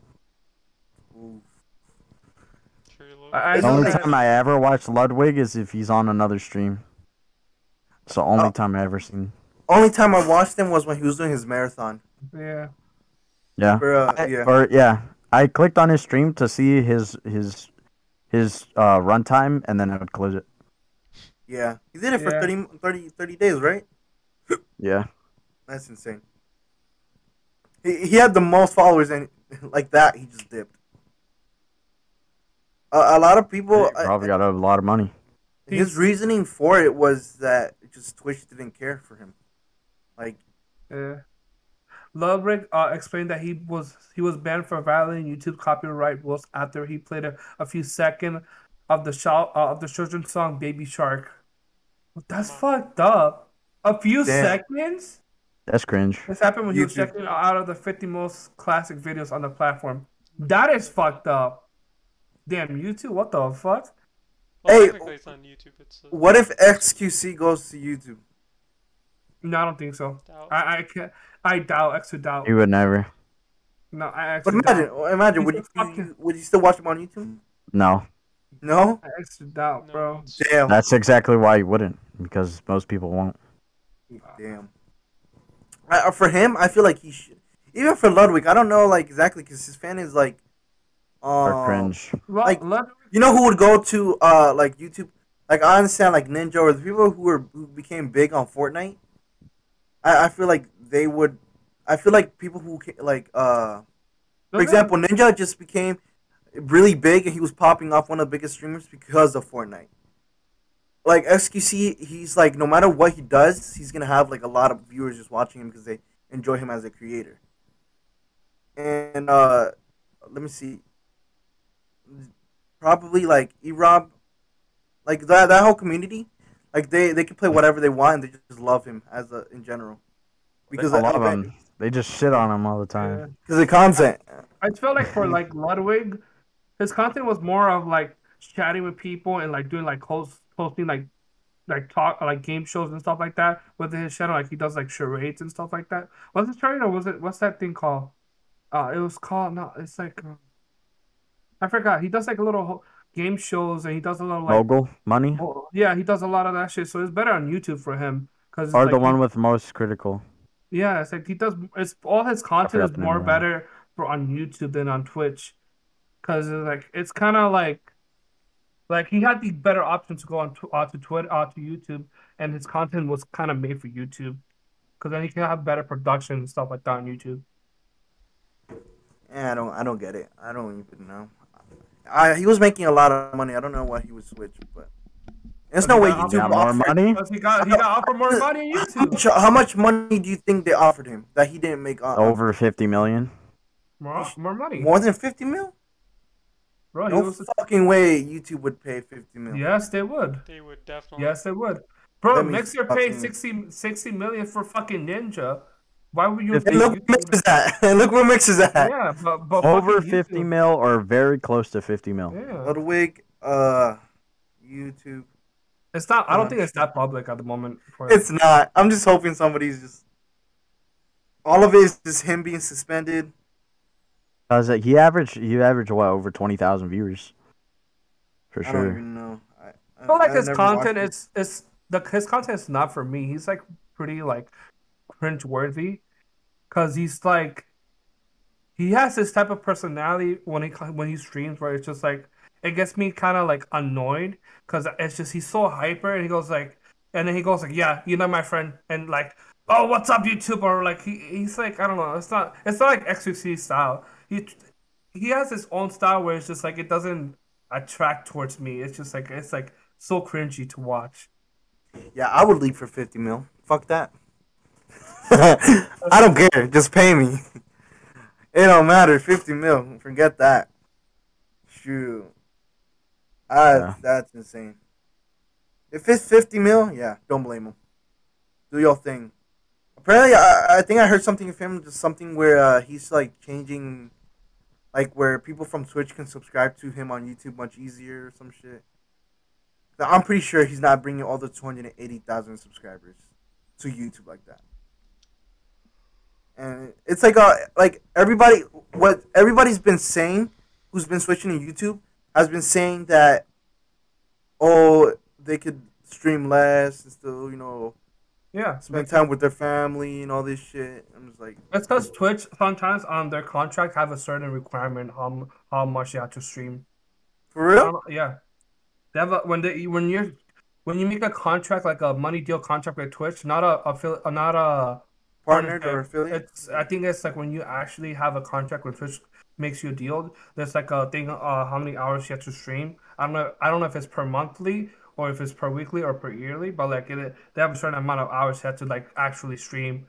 The only time I ever watch Ludwig is if he's on another stream. It's the only time I ever seen. Only time I watched him was when he was doing his marathon. Yeah. Yeah. I clicked on his stream to see his runtime, and then I would close it. Yeah. He did it for 30 days, right? Yeah. That's insane. He had the most followers, and like that, he just dipped. A lot of people... He probably got a lot of money. His reasoning for it was that just Twitch didn't care for him. Like, yeah. Ludwig explained that he was banned for violating YouTube copyright rules after he played a few seconds of the children's song "Baby Shark." Well, that's fucked up. A few seconds. That's cringe. This happened when he was checking out of the 50 most classic videos on the platform. That is fucked up. Damn, YouTube? What the fuck? Well, hey, technically it's on YouTube. It's a... What if XQC goes to YouTube? No, I don't think so. Doubt. I doubt. Extra doubt. You would never. No, I actually. But imagine. Would you still watch them on YouTube? No. No. I actually doubt, bro. Damn. That's exactly why you wouldn't, because most people won't. Damn. For him, I feel like he should. Even for Ludwig, I don't know, like exactly, because his fan is like, or cringe. Like, you know who would go to like YouTube? Like, I understand, like Ninja or the people who became big on Fortnite. I feel like they would. I feel like people who like for example, Ninja just became really big and he was popping off, one of the biggest streamers, because of Fortnite. Like XQC, he's like, no matter what he does, he's gonna have like a lot of viewers just watching him because they enjoy him as a creator. And let me see. Probably like E-Rob, like that whole community, like they can play whatever they want and they just love him as a in general. Because a lot of them, they just shit on him all the time. Because the content. I felt like for like Ludwig, his content was more of like chatting with people and like doing like hosting like talk like game shows and stuff like that within his channel. Like he does like charades and stuff like that. Was it charade or was it what's that thing called? It was called It's like I forgot. He does like a little game shows and he does a little like mogul money. Yeah, he does a lot of that shit. So it's better on YouTube for him because or like, the one with most critical. Yeah, it's like he does. It's all his content is more better for on YouTube than on Twitch, because like it's kind of like he had the better option to go on to Twitter, to YouTube, and his content was kind of made for YouTube, because then he can have better production and stuff like that on YouTube. Yeah, I don't get it. I don't even know. He was making a lot of money. I don't know why he would switch, but. There's no way YouTube offered more money. He got offered more money on YouTube. How much money do you think they offered him that he didn't make? Over 50 million. More money. More than 50 mil? Bro, no fucking way YouTube would pay 50 million. Yes, they would. They would definitely. Yes, they would. Bro, Mixer paid 60 million for fucking Ninja. Why would you? And look where Mixer's at. Look where Mixer's at. Yeah, but over 50 mil or very close to 50 mil. Yeah. Ludwig, YouTube. It's not. I don't think it's that public at the moment. It's not. I'm just hoping somebody's just. All of it is just him being suspended. I was like, he averaged what, over 20,000 viewers. For sure. I don't even know. I feel like his content is not for me. He's like pretty like cringe-worthy, because he's like he has this type of personality when he streams where it's just like. It gets me kind of like annoyed because it's just he's so hyper and he goes like, and then he goes like, yeah, you know my friend, and like, oh, what's up YouTube, or like he's like, I don't know, it's not like XQC style. He has his own style where it's just like it doesn't attract towards me. It's just like it's like so cringy to watch. Yeah, I would leave for 50 mil. Fuck that. I don't care. Just pay me. It don't matter. 50 mil. Forget that. Shoot. That's insane. If it's 50 mil, yeah, don't blame him. Do your thing. Apparently, I think I heard something of him, just something where he's like changing, like where people from Twitch can subscribe to him on YouTube much easier or some shit. Now, I'm pretty sure he's not bringing all the 280,000 subscribers to YouTube like that. And it's like everybody, what everybody's been saying, who's been switching to YouTube. Has been saying that, oh, they could stream less and still, you know, spend time with their family and all this shit. I'm just like, that's because Twitch sometimes on their contract have a certain requirement how much you have to stream. For real? Yeah. They have when you make a contract, like a money deal contract with Twitch, not a partnered or affiliate. I think it's like when you actually have a contract with Twitch. Makes you a deal. There's like a thing. How many hours you have to stream? I don't know if it's per monthly or if it's per weekly or per yearly. But like they have a certain amount of hours you have to like actually stream.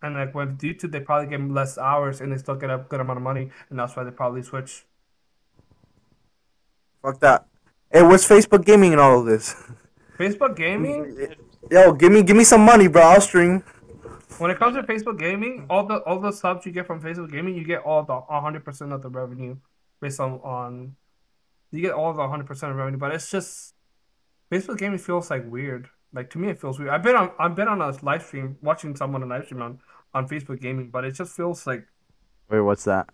And like with YouTube, they probably get less hours and they still get a good amount of money, and that's why they probably switch. Fuck that. Hey, what's Facebook Gaming and all of this? Facebook Gaming? Yo, give me some money, bro. I'll stream. When it comes to Facebook Gaming, all the subs you get from Facebook Gaming, you get all the 100% of the revenue based on You get all the 100% of revenue, but it's just baseball gaming feels like weird. Like to me, it feels weird. I've been on a live stream watching someone on live stream on Facebook gaming, but it just feels like. Wait, what's that?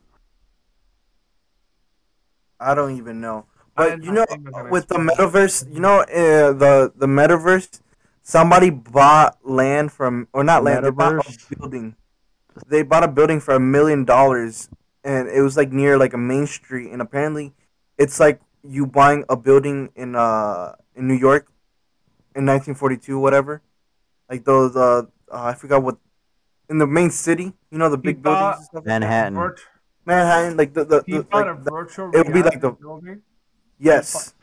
I don't even know. But you know, with the metaverse, you know, the metaverse, somebody bought land from, or not land, metaverse? They bought a building. They bought a building for $1 million, and it was like near like a main street, and apparently, it's like you buying a building in New York, in 1942, whatever, like those I forgot what, in the main city, you know, the big buildings and stuff. Manhattan, like the like a virtual it would be like the building? Yes.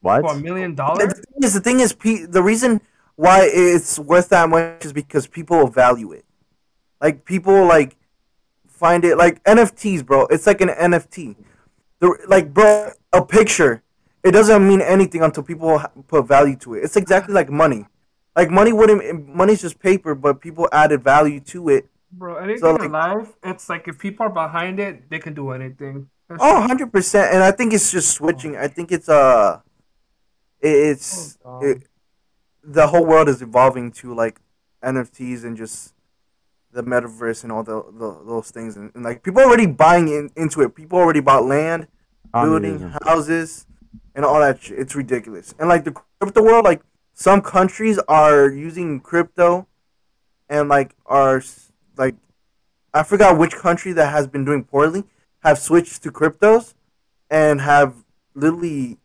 What? For $1 million? The thing is, the reason why it's worth that much is because people value it. Like people like find it like NFTs, bro. It's like an NFT. Like, bro, a picture. It doesn't mean anything until people put value to it. It's exactly like money. Like money's just paper, but people added value to it. Bro, anything so, like, in life, it's like if people are behind it, they can do anything. That's 100%. And I think it's just switching. I think the whole world is evolving to like NFTs and just the metaverse and all those things. And like people already buying into it. People already bought land, building, houses, and all that shit. It's ridiculous. And like the crypto world, like some countries are using crypto and like are... Like, I forgot which country that has been doing poorly have switched to cryptos and have literally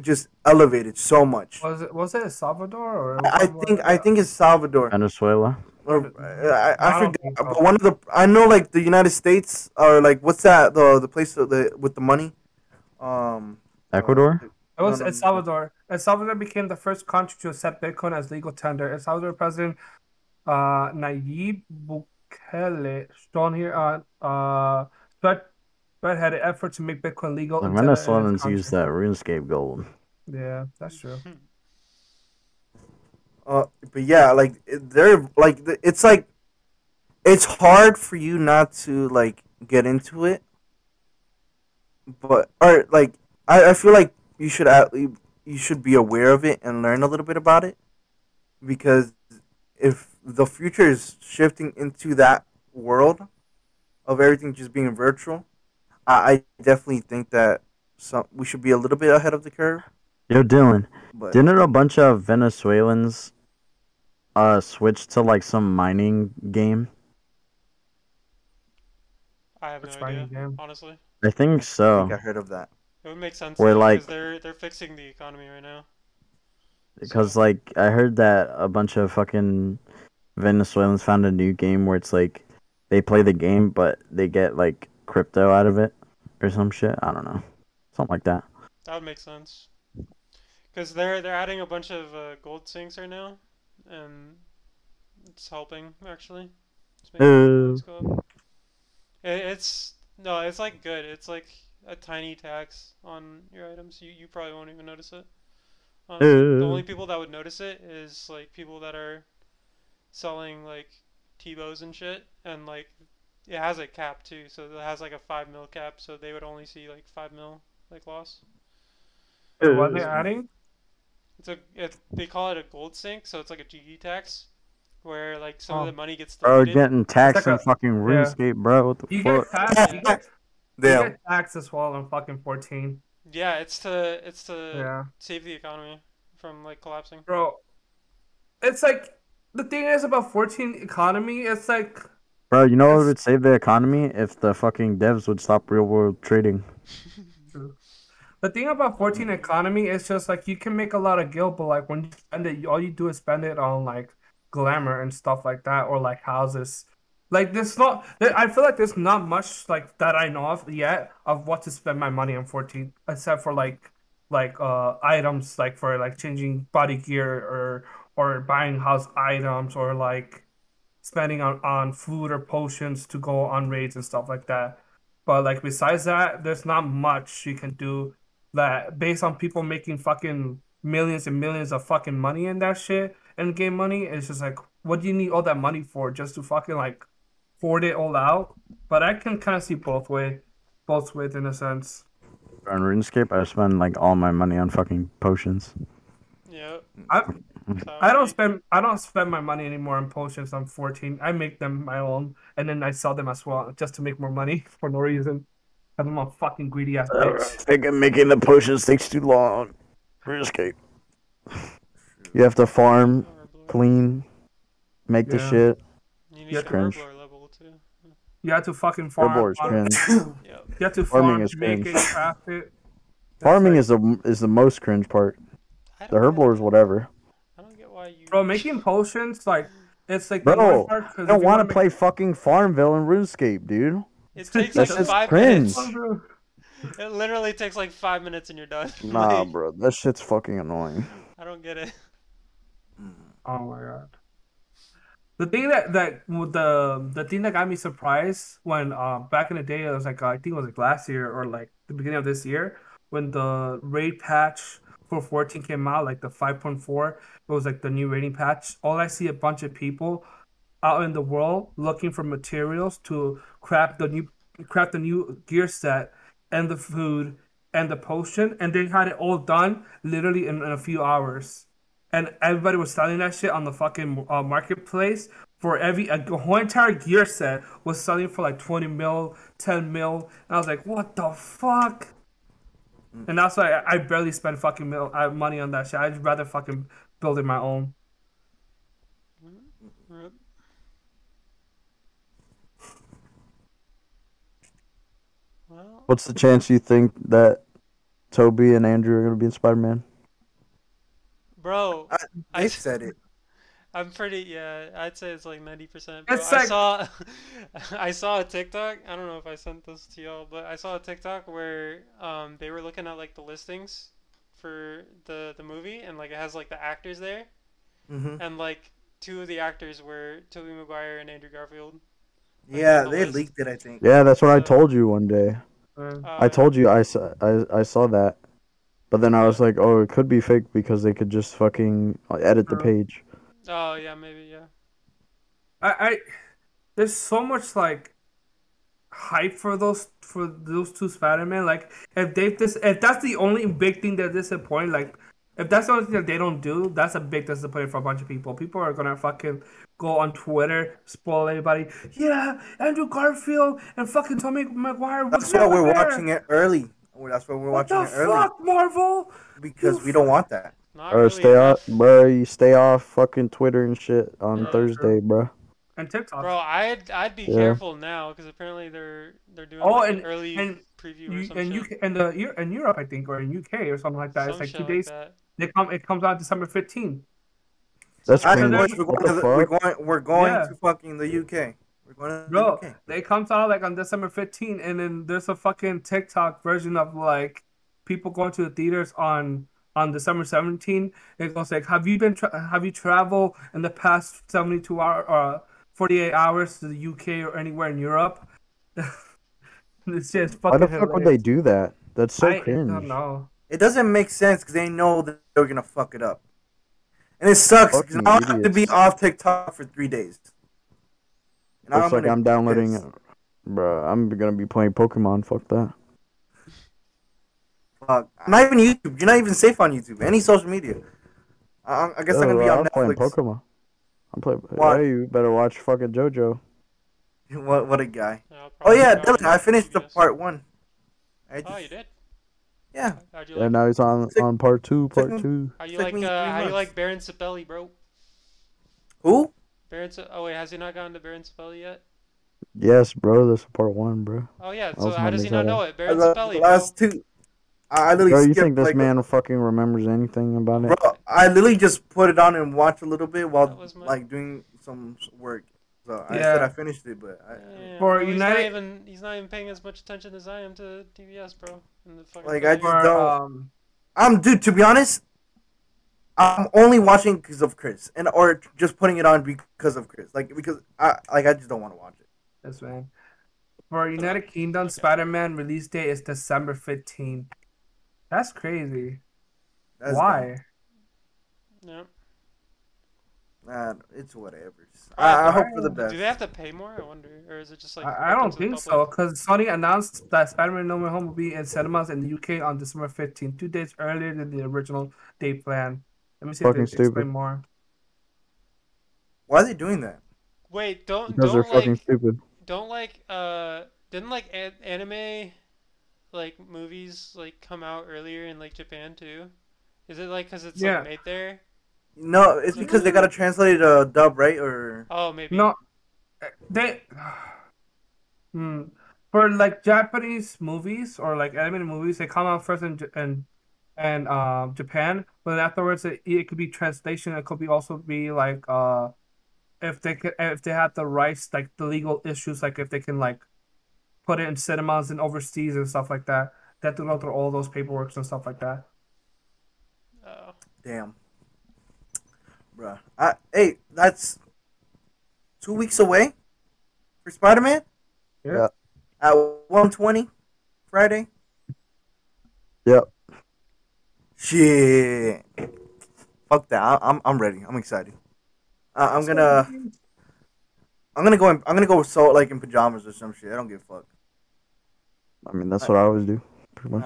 just elevated so much. Was it El Salvador? Or I think it's Salvador. Venezuela. Or I forgot. But one of the I know like the United States or like what's that the place with the money? Ecuador. It was El Salvador. El Salvador became the first country to accept Bitcoin as legal tender. El Salvador president. Nayib Bukele shown here on had an effort to make Bitcoin legal. The Venezuelans use that RuneScape gold. Yeah, that's true. But yeah, like they're like it's hard for you not to like get into it, but or like I feel like you should be aware of it and learn a little bit about it, because if the future is shifting into that world of everything just being virtual, I definitely think that we should be a little bit ahead of the curve. Yo, Dylan, didn't a bunch of Venezuelans switch to like some mining game? I have no idea, honestly. I think so. I think I heard of that. It would make sense because like, they're fixing the economy right now. Because, like, I heard that a bunch of fucking Venezuelans found a new game where it's, like, they play the game, but they get, like, crypto out of it or some shit. I don't know. Something like that. That would make sense. Because they're adding a bunch of gold sinks right now, and it's helping, actually. It's making it go up. It's like, good. It's, like, a tiny tax on your items. You probably won't even notice it. The only people that would notice it is like people that are selling like T-bows and shit, and like it has a cap too, so it has like a 5 mil cap, so they would only see like 5 mil like loss. What they're adding? They call it a gold sink, so it's like a GG tax, where like some of the money gets diluted. Oh, getting taxed on fucking RuneScape, bro! What the fuck? You get taxed as well on fucking 14. Yeah, it's to save the economy from like collapsing. Bro, it's like the thing is about 14 economy. It's like, bro, you know what would save the economy? If the fucking devs would stop real world trading. True. The thing about 14 economy is just like you can make a lot of guilt, but like when you spend it, all you do is spend it on like glamour and stuff like that, or like houses. Like I feel like there's not much like that I know of yet of what to spend my money on 14, except for like items like for like changing body gear or buying house items or like spending on food or potions to go on raids and stuff like that. But like besides that, there's not much you can do that based on people making fucking millions and millions of fucking money in that shit and game money. It's just like, what do you need all that money for? Just to fucking like. Poured it all out, but I can kind of see both ways in a sense. on RuneScape, I spend like all my money on fucking potions. Yeah. I don't spend my money anymore on potions. I'm 14. I make them my own, and then I sell them as well just to make more money for no reason. I'm a fucking greedy ass bitch. I think I'm making the potions takes too long. RuneScape. You have to farm, clean, make the shit. You need cringe. You have to fucking farm. You have to farm, make it, craft it. Farming is the most cringe part. The herblore is whatever. I don't get why you. Bro, making potions like it's like. Bro, I don't want to play fucking Farmville in RuneScape, dude. It takes like 5 minutes. It literally takes like 5 minutes and you're done. Nah, like, bro, that shit's fucking annoying. I don't get it. Oh my god. The thing that got me surprised when back in the day, it was like I think it was like last year or like the beginning of this year when the raid patch for 14 came out, like the 5.4. It was like the new raiding patch. All I see a bunch of people out in the world looking for materials to craft the new gear set and the food and the potion, and they had it all done literally in a few hours. And everybody was selling that shit on the fucking marketplace. For a whole entire gear set was selling for like 20 mil, 10 mil. And I was like, what the fuck? And that's why I barely spend fucking money on that shit. I'd rather fucking build it my own. What's the chance you think that Toby and Andrew are going to be in Spider-Man? Bro, I said it. I'm pretty, I'd say it's like 90%. Bro, it's like... I saw a TikTok. I don't know if I sent this to y'all, but I saw a TikTok where they were looking at like the listings for the movie, and like it has like the actors there, and like two of the actors were Tobey Maguire and Andrew Garfield. Like, yeah, they leaked it, I think. Yeah, that's what I told you one day. I told you I saw that. But then I was like, oh, it could be fake because they could just fucking edit the page. Oh, yeah, maybe, yeah. There's so much, like, hype for those two Spider-Man. Like, if that's the only big thing that disappoints, like, if that's the only thing that they don't do, that's a big disappointment for a bunch of people. People are gonna fucking go on Twitter, spoil everybody. Yeah, Andrew Garfield and fucking Tobey Maguire. That's why we're watching it early. That's why we're watching it early. What the fuck, Marvel? Because we don't want that. Or stay off, bro. You stay off fucking Twitter and shit on Thursday, bro. And TikTok. Bro, I'd be careful now because apparently they're doing an early preview or something. And Europe, I think, or in UK or something like that. It's like 2 days. It comes out December 15th. That's crazy. We're going to fucking the UK. Bro, it comes out like on December 15th, and then there's a fucking TikTok version of like people going to the theaters on December 17th. It goes like, have you traveled in the past 72 hours or 48 hours to the UK or anywhere in Europe? It's just fucking. Why the fuck hilarious. Would they do that? That's so cringe. I don't know. It doesn't make sense because they know that they're gonna fuck it up, and it sucks because I'll have to be off TikTok for 3 days. Looks like I'm downloading it. Bro, I'm gonna be playing Pokemon. Fuck that. Not even YouTube. You're not even safe on YouTube. Any social media. I guess I'm gonna be on Netflix. I'm playing Pokemon. You better watch fucking JoJo. What a guy. Oh yeah, I finished the part one. Oh, you did? Yeah. And now he's on part two. How you like Baron Zeppeli, bro? Who? Oh wait, has he not gotten to Baron Zeppeli yet? Yes, bro. That's part one, bro. Oh yeah. So how does he not know it? Baron Zeppeli. Last two. I literally. Bro, you think this man fucking remembers anything about it? Bro, I literally just put it on and watched a little bit while like doing some work. So I said I finished it, but for United, he's not even paying as much attention as I am to TBS, bro. Like I just don't. Dude. To be honest. I'm only watching because of Chris, or just putting it on because of Chris. Like because I just don't want to watch it. That's right. For United Kingdom, Spider-Man release date is December 15th. That's crazy. Why? No. It's whatever. I hope for the best. Do they have to pay more? I wonder, or is it just like I don't think so, because Sony announced that Spider-Man: No Way Home will be in cinemas in the UK on December 15th, 2 days earlier than the original date plan. Let me see if they explain more. Why are they doing that? Wait, because they're fucking stupid. Don't didn't anime movies come out earlier in Japan too? Is it because it's made there? No, it's because they got to translate a dub, right? Or maybe no, they for Japanese movies or animated movies, they come out first in Japan, but afterwards it could be translation. It could be if they had the rights, the legal issues, if they can put it in cinemas and overseas and stuff like that. They have to go through all those paperwork and stuff like that. Oh damn. Bruh. Hey, that's 2 weeks away for Spider-Man? Yeah. At 1:20 Friday? Yep. Shit. Fuck that. I'm ready. I'm excited. I'm gonna go in pajamas or some shit. I don't give a fuck. I mean, that's what I always do. Pretty much.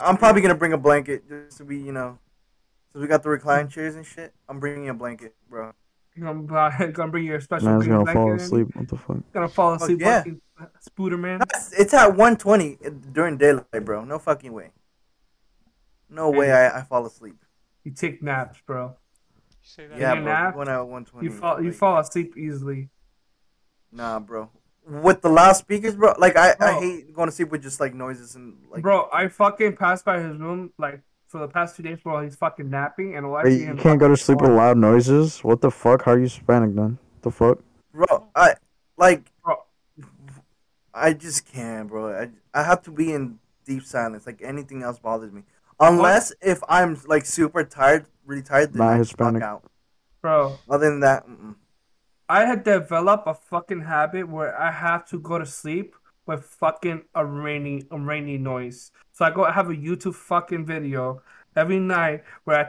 I'm probably gonna bring a blanket just to be, So we got the recline chairs and shit. I'm bringing a blanket, bro. You're gonna bring your special man's gonna fall asleep. What the fuck? Gonna fall asleep, yeah. Spooderman. It's at 1:20 during daylight, bro. No fucking way. No way I fall asleep. You take naps, bro. You say that? Yeah, bro. Nap, when at 1:20. You fall asleep easily. Nah, bro. With the loudspeakers, bro. I hate going to sleep with just noises and Bro, I fucking passed by his room for the past 2 days, bro, he's fucking napping and wait, you can't go to sleep with loud noises? What the fuck? How are you Hispanic, then? What the fuck? Bro, I just can't, bro. I have to be in deep silence. Anything else bothers me. Unless if I'm, super tired, really tired, then I fuck out. Bro. Other than that, I had developed a fucking habit where I have to go to sleep with fucking a rainy noise. So I have a YouTube fucking video every night where I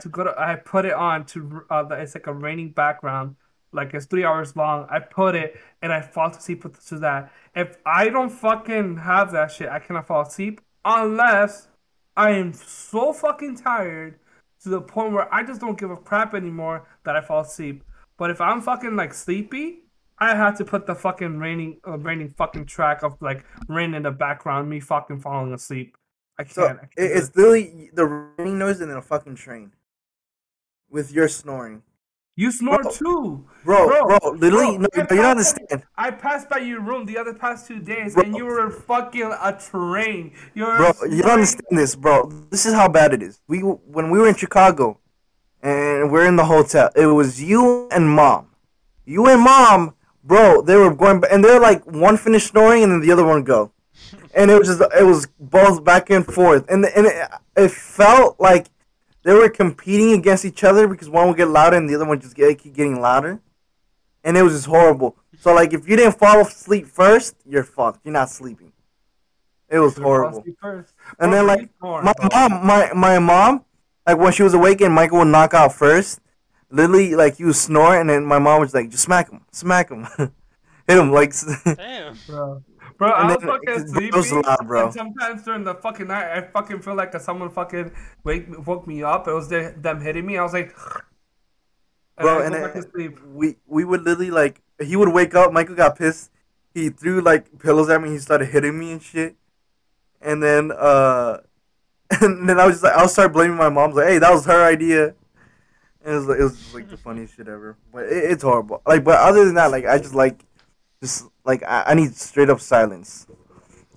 put it on to it's a raining background, it's 3 hours long. I put it and I fall asleep to that. If I don't fucking have that shit, I cannot fall asleep unless I am so fucking tired to the point where I just don't give a crap anymore that I fall asleep. But if I'm fucking sleepy, I have to put the fucking raining fucking track of rain in the background, me fucking falling asleep. I can't. So it's literally the rain noise and then a fucking train with your snoring. You snore too, bro. Literally, no, you don't understand. I passed by your room the other past 2 days, and you were fucking a train. You don't understand this, bro. This is how bad it is. When we were in Chicago, and we're in the hotel, it was you and mom. You and mom. Bro, they were going, and they're one finished snoring and then the other one go, and it was balls back and forth, and it felt like they were competing against each other because one would get louder and the other one just keep getting louder, and it was just horrible. So if you didn't fall asleep first, you're fucked. You're not sleeping. It was horrible. And then my mom, when she was awake and Michael would knock out first. Literally, he was snoring, and then my mom was just smack him, hit him, Damn, bro, I was fucking sleepy. It was loud, bro. And sometimes during the fucking night, I fucking feel like someone fucking woke me up. It was them hitting me. I was like, bro, we would literally he would wake up. Michael got pissed. He threw pillows at me. He started hitting me and shit. And then I was just I'll start blaming my mom. Hey, that was her idea. It was just, the funniest shit ever. But it's horrible. But other than that, I just I need straight up silence,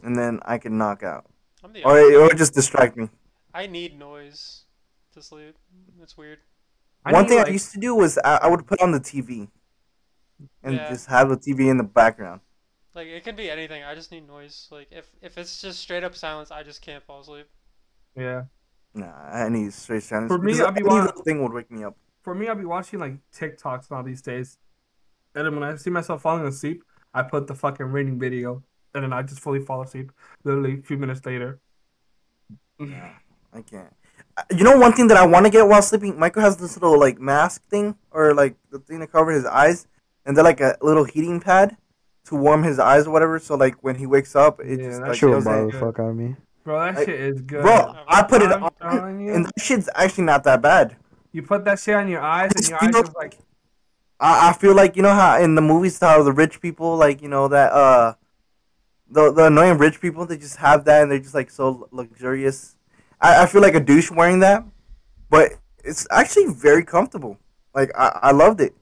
and then I can knock out, or just distract me. I need noise to sleep. It's weird. One thing I used to do was I would put on the TV, and just have the TV in the background. It could be anything. I just need noise. If it's just straight up silence, I just can't fall asleep. Yeah. Nah, I need straight silence. For me, thing would wake me up. For me, I'll be watching TikToks now these days, and then when I see myself falling asleep, I put the fucking raining video, and then I just fully fall asleep. Literally, a few minutes later. Yeah, I can't. You know one thing that I want to get while sleeping? Michael has this little, like, mask thing, or, like, the thing to cover his eyes, and they're, like, a little heating pad to warm his eyes or whatever, so, like, when he wakes up, it just, like, goes in. The fuck out of me. Bro, that shit is good. Bro, I put it on, and that shit's actually not that bad. You put that shit on your eyes, and your eyes are like... I feel like, you know how in the movies, how the rich people, like, you know, that, the annoying rich people, they just have that, and they're just, like, so luxurious. I feel like a douche wearing that, but it's actually very comfortable. Like, I loved it.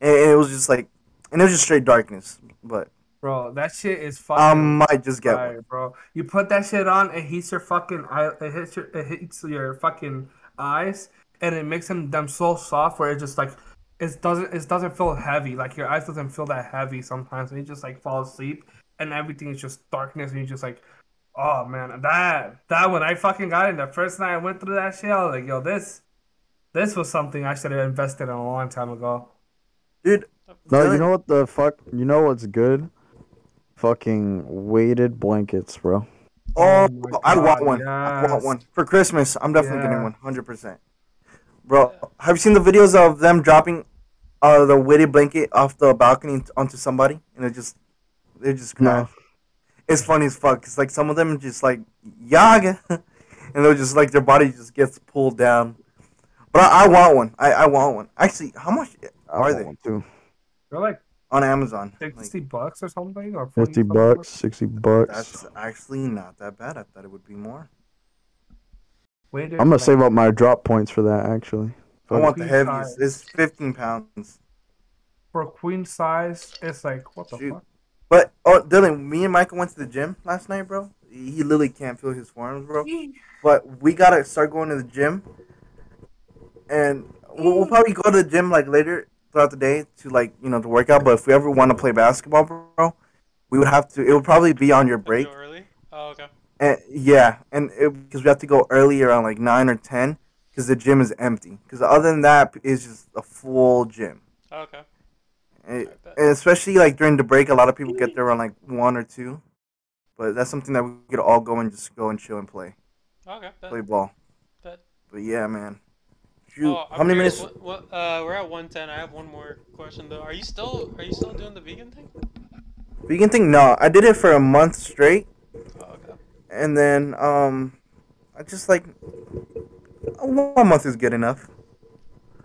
And it was just like, and it was just straight darkness. But bro, that shit is fucking. I might just get one, bro. You put that shit on, it heats your fucking eye. It hits your fucking eyes, and it makes them so soft where it just like it doesn't feel heavy. Like your eyes doesn't feel that heavy sometimes, and you just like fall asleep, and everything is just darkness, and you just like. Oh man, that when I fucking got in the first night I went through that shit, I was like, yo, this was something I should have invested in a long time ago. Dude, no, you know what the fuck? You know what's good? Fucking weighted blankets, bro. Oh, I want one. Yes. I want one for Christmas. I'm definitely getting one, 100%. Bro, have you seen the videos of them dropping the weighted blanket off the balcony onto somebody, and they just crash? No. It's funny as fuck. It's like some of them just like yaga, and they're just like their body just gets pulled down. But I want one. I want one. Actually, how much are they? They're like on Amazon. $60 or something, or $50, $60. That's actually not that bad. I thought it would be more. Wait, I'm gonna save up my drop points for that. Actually, I want the heaviest. It's 15 pounds. For queen size, it's like what the fuck. But, Dylan, me and Michael went to the gym last night, bro. He literally can't feel his forearms, bro. But we got to start going to the gym. And we'll probably go to the gym, like, later throughout the day to, like, you know, to work out. But if we ever want to play basketball, bro, we would have to. It would probably be on your break. Go early? Oh, okay. And, yeah, and because we have to go early around, like, 9 or 10 because the gym is empty. Because other than that, it's just a full gym. Oh, okay. And especially like during the break, a lot of people get there around like 1 or 2, but that's something that we could all go and chill and play. Okay. Play ball. But yeah, man. How many minutes? We're at 1:10. I have one more question though. Are you still doing the vegan thing? Vegan thing? No, I did it for a month straight. Oh, okay. And then I just like 1 month is good enough.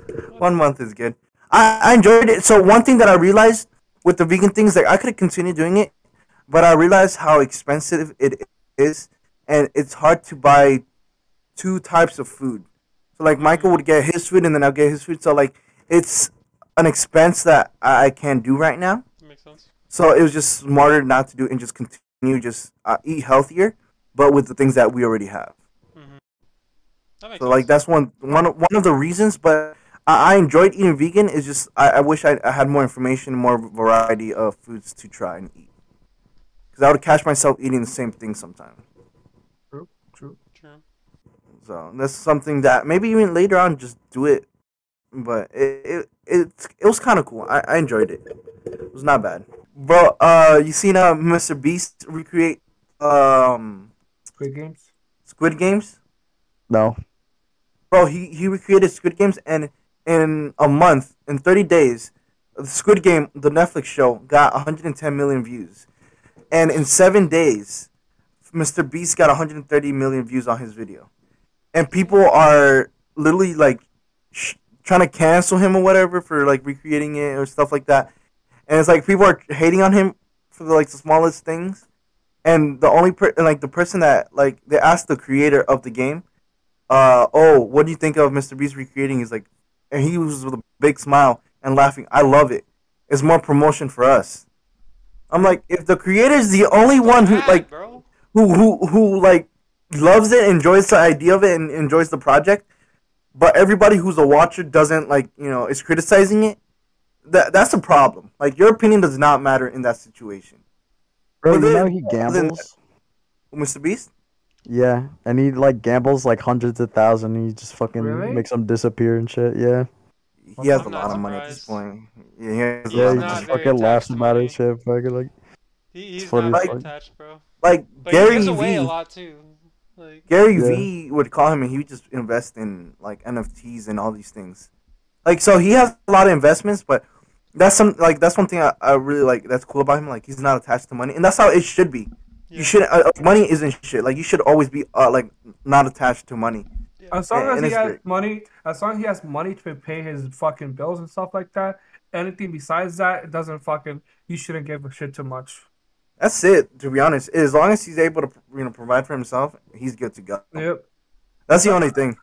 Okay. 1 month is good. I enjoyed it. So one thing that I realized with the vegan things, like I could continue doing it, but I realized how expensive it is, and it's hard to buy 2 types of food. So like Michael would get his food, and then I'll get his food. So like it's an expense that I can't do right now. Makes sense. So it was just smarter not to do it and just continue, just eat healthier, but with the things that we already have. Mm-hmm. That makes sense. Like that's one of the reasons, but. I enjoyed eating vegan. It's just I wish I had more information, more variety of foods to try and eat. Because I would catch myself eating the same thing sometimes. True. So that's something that maybe even later on just do it. But it was kind of cool. I enjoyed it. It was not bad. Bro, you seen Mr. Beast recreate Squid Games? No. Bro, he recreated Squid Games and. In a month, in 30 days, Squid Game, the Netflix show, got 110 million views. And in 7 days, Mr. Beast got 130 million views on his video. And people are literally, like, trying to cancel him or whatever for, like, recreating it or stuff like that. And it's like people are hating on him for, like, the smallest things. And the only the person that, like, they asked the creator of the game, what do you think of Mr. Beast recreating? He's like, and he was with a big smile and laughing. I love it. It's more promotion for us. I'm like, if the creator's the only one who like, who like loves it, enjoys the idea of it, and enjoys the project, but everybody who's a watcher doesn't like, you know, is criticizing it. That's a problem. Like your opinion does not matter in that situation. Bro, you know he gambles. Mr. Beast. Yeah, and he, like, gambles, like, hundreds of thousands, and he just fucking makes them disappear and shit, yeah. He has a lot of money at this point. Yeah, he just fucking laughs about his shit, fucking, like... He's not attached, bro. Like, Gary Vee... He gives away a lot, too. Like, Gary Z would call him, and he would just invest in like NFTs and all these things. Like, so he has a lot of investments, but that's one thing I really like. That's cool about him. Like, he's not attached to money, and that's how it should be. Yeah. You should money isn't shit. Like, you should always be like not attached to money. Yeah. As long as he has money, as long as he has money to pay his fucking bills and stuff like that. Anything besides that, it doesn't fucking. You shouldn't give a shit too much. That's it, to be honest. As long as he's able to, you know, provide for himself, he's good to go. Yep. That's the only thing.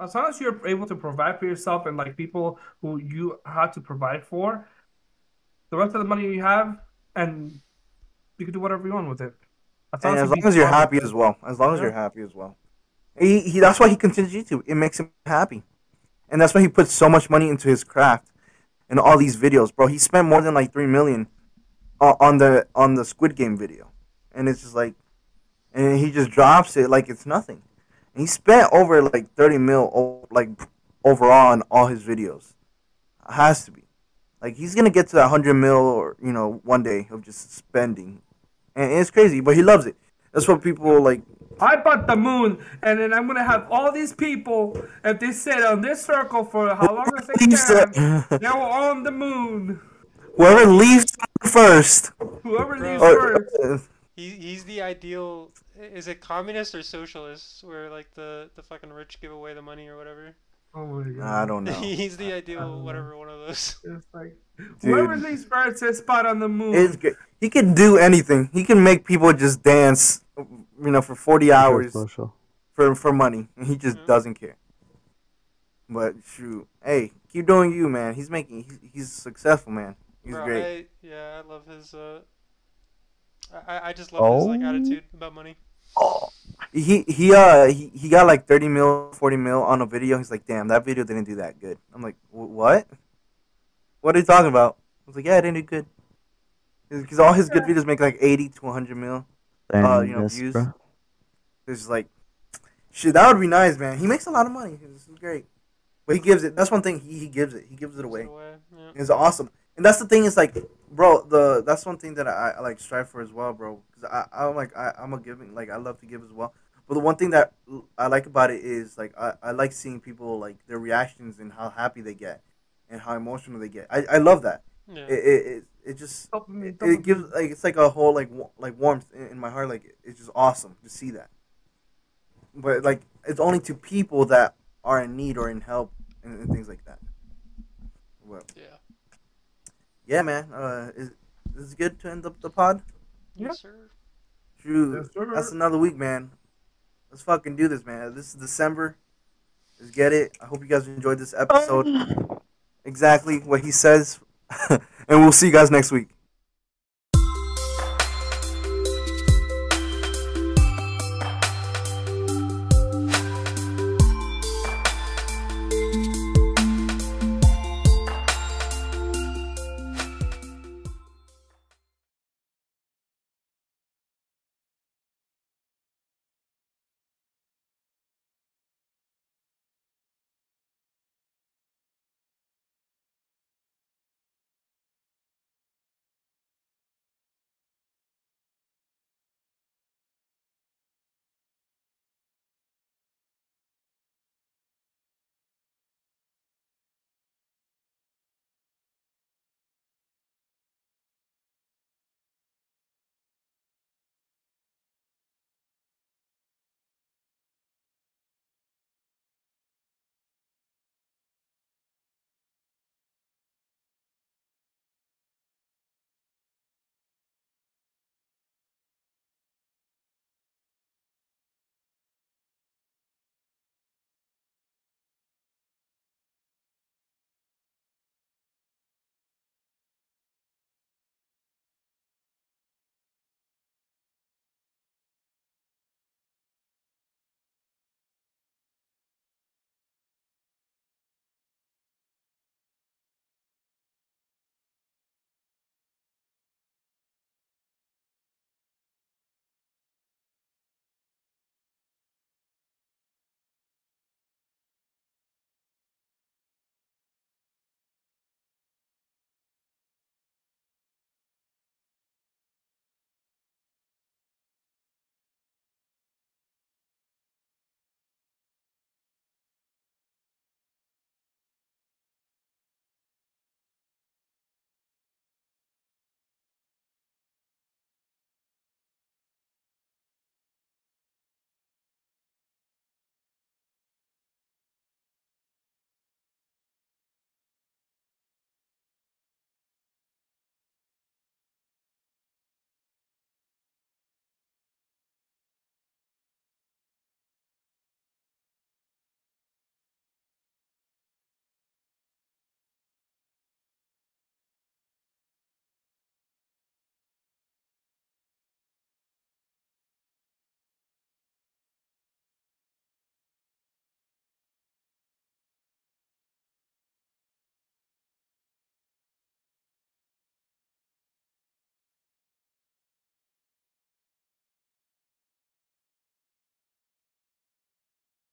As long as you're able to provide for yourself and like people who you have to provide for, the rest of the money you have, and you can do whatever you want with it. As long as you're happy as well. As long as you're happy as well. He that's why he continues YouTube. It makes him happy, and that's why he puts so much money into his craft and all these videos, bro. He spent more than like $3 million. On the Squid Game video, and it's just like, and he just drops it like it's nothing. And he spent over like $30 million like overall on all his videos. It has to be, like he's gonna get to that $100 million or you know one day of just spending, and it's crazy. But he loves it. That's what people like. I bought the moon, and then I'm gonna have all these people if they sit on this circle for how long as they can. Now we're on the moon. Whoever leaves first. Whoever leaves first. He's the ideal. Is it communist or socialist? Where like the fucking rich give away the money or whatever. Oh my god. I don't know. He's the ideal whatever one of those. It's like, whoever leaves first has spot on the moon. He can do anything. He can make people just dance, you know, for 40 hours for money, and he just doesn't care. But shoot, hey, keep doing you, man. He's successful, man. He's great. I love his. I just love his like attitude about money. Oh, he got like $30 million, $40 million on a video. He's like, damn, that video didn't do that good. I'm like, what? What are you talking about? I was like, yeah, it didn't do good. Because all his good videos make like 80 to 100 million, you know, views. Bro. It's like, shit, that would be nice, man. He makes a lot of money. This is great. But he gives it. That's one thing. He gives it. He gives it away. Yeah. It's awesome. And that's the thing. It's like, bro, that's one thing that I like strive for as well, bro. Because I'm a giving. Like I love to give as well. But the one thing that I like about it is like I like seeing people like their reactions and how happy they get and how emotional they get. I love that. Yeah. It just it gives like it's like a whole like warmth in my heart. Like it's just awesome to see that. But like it's only to people that are in need or in help and things like that. Well, yeah, man. Is it good to end up the pod? Yes, sir. Dude, that's another week, man. Let's fucking do this, man. This is December. Let's get it. I hope you guys enjoyed this episode. Exactly what he says, and we'll see you guys next week.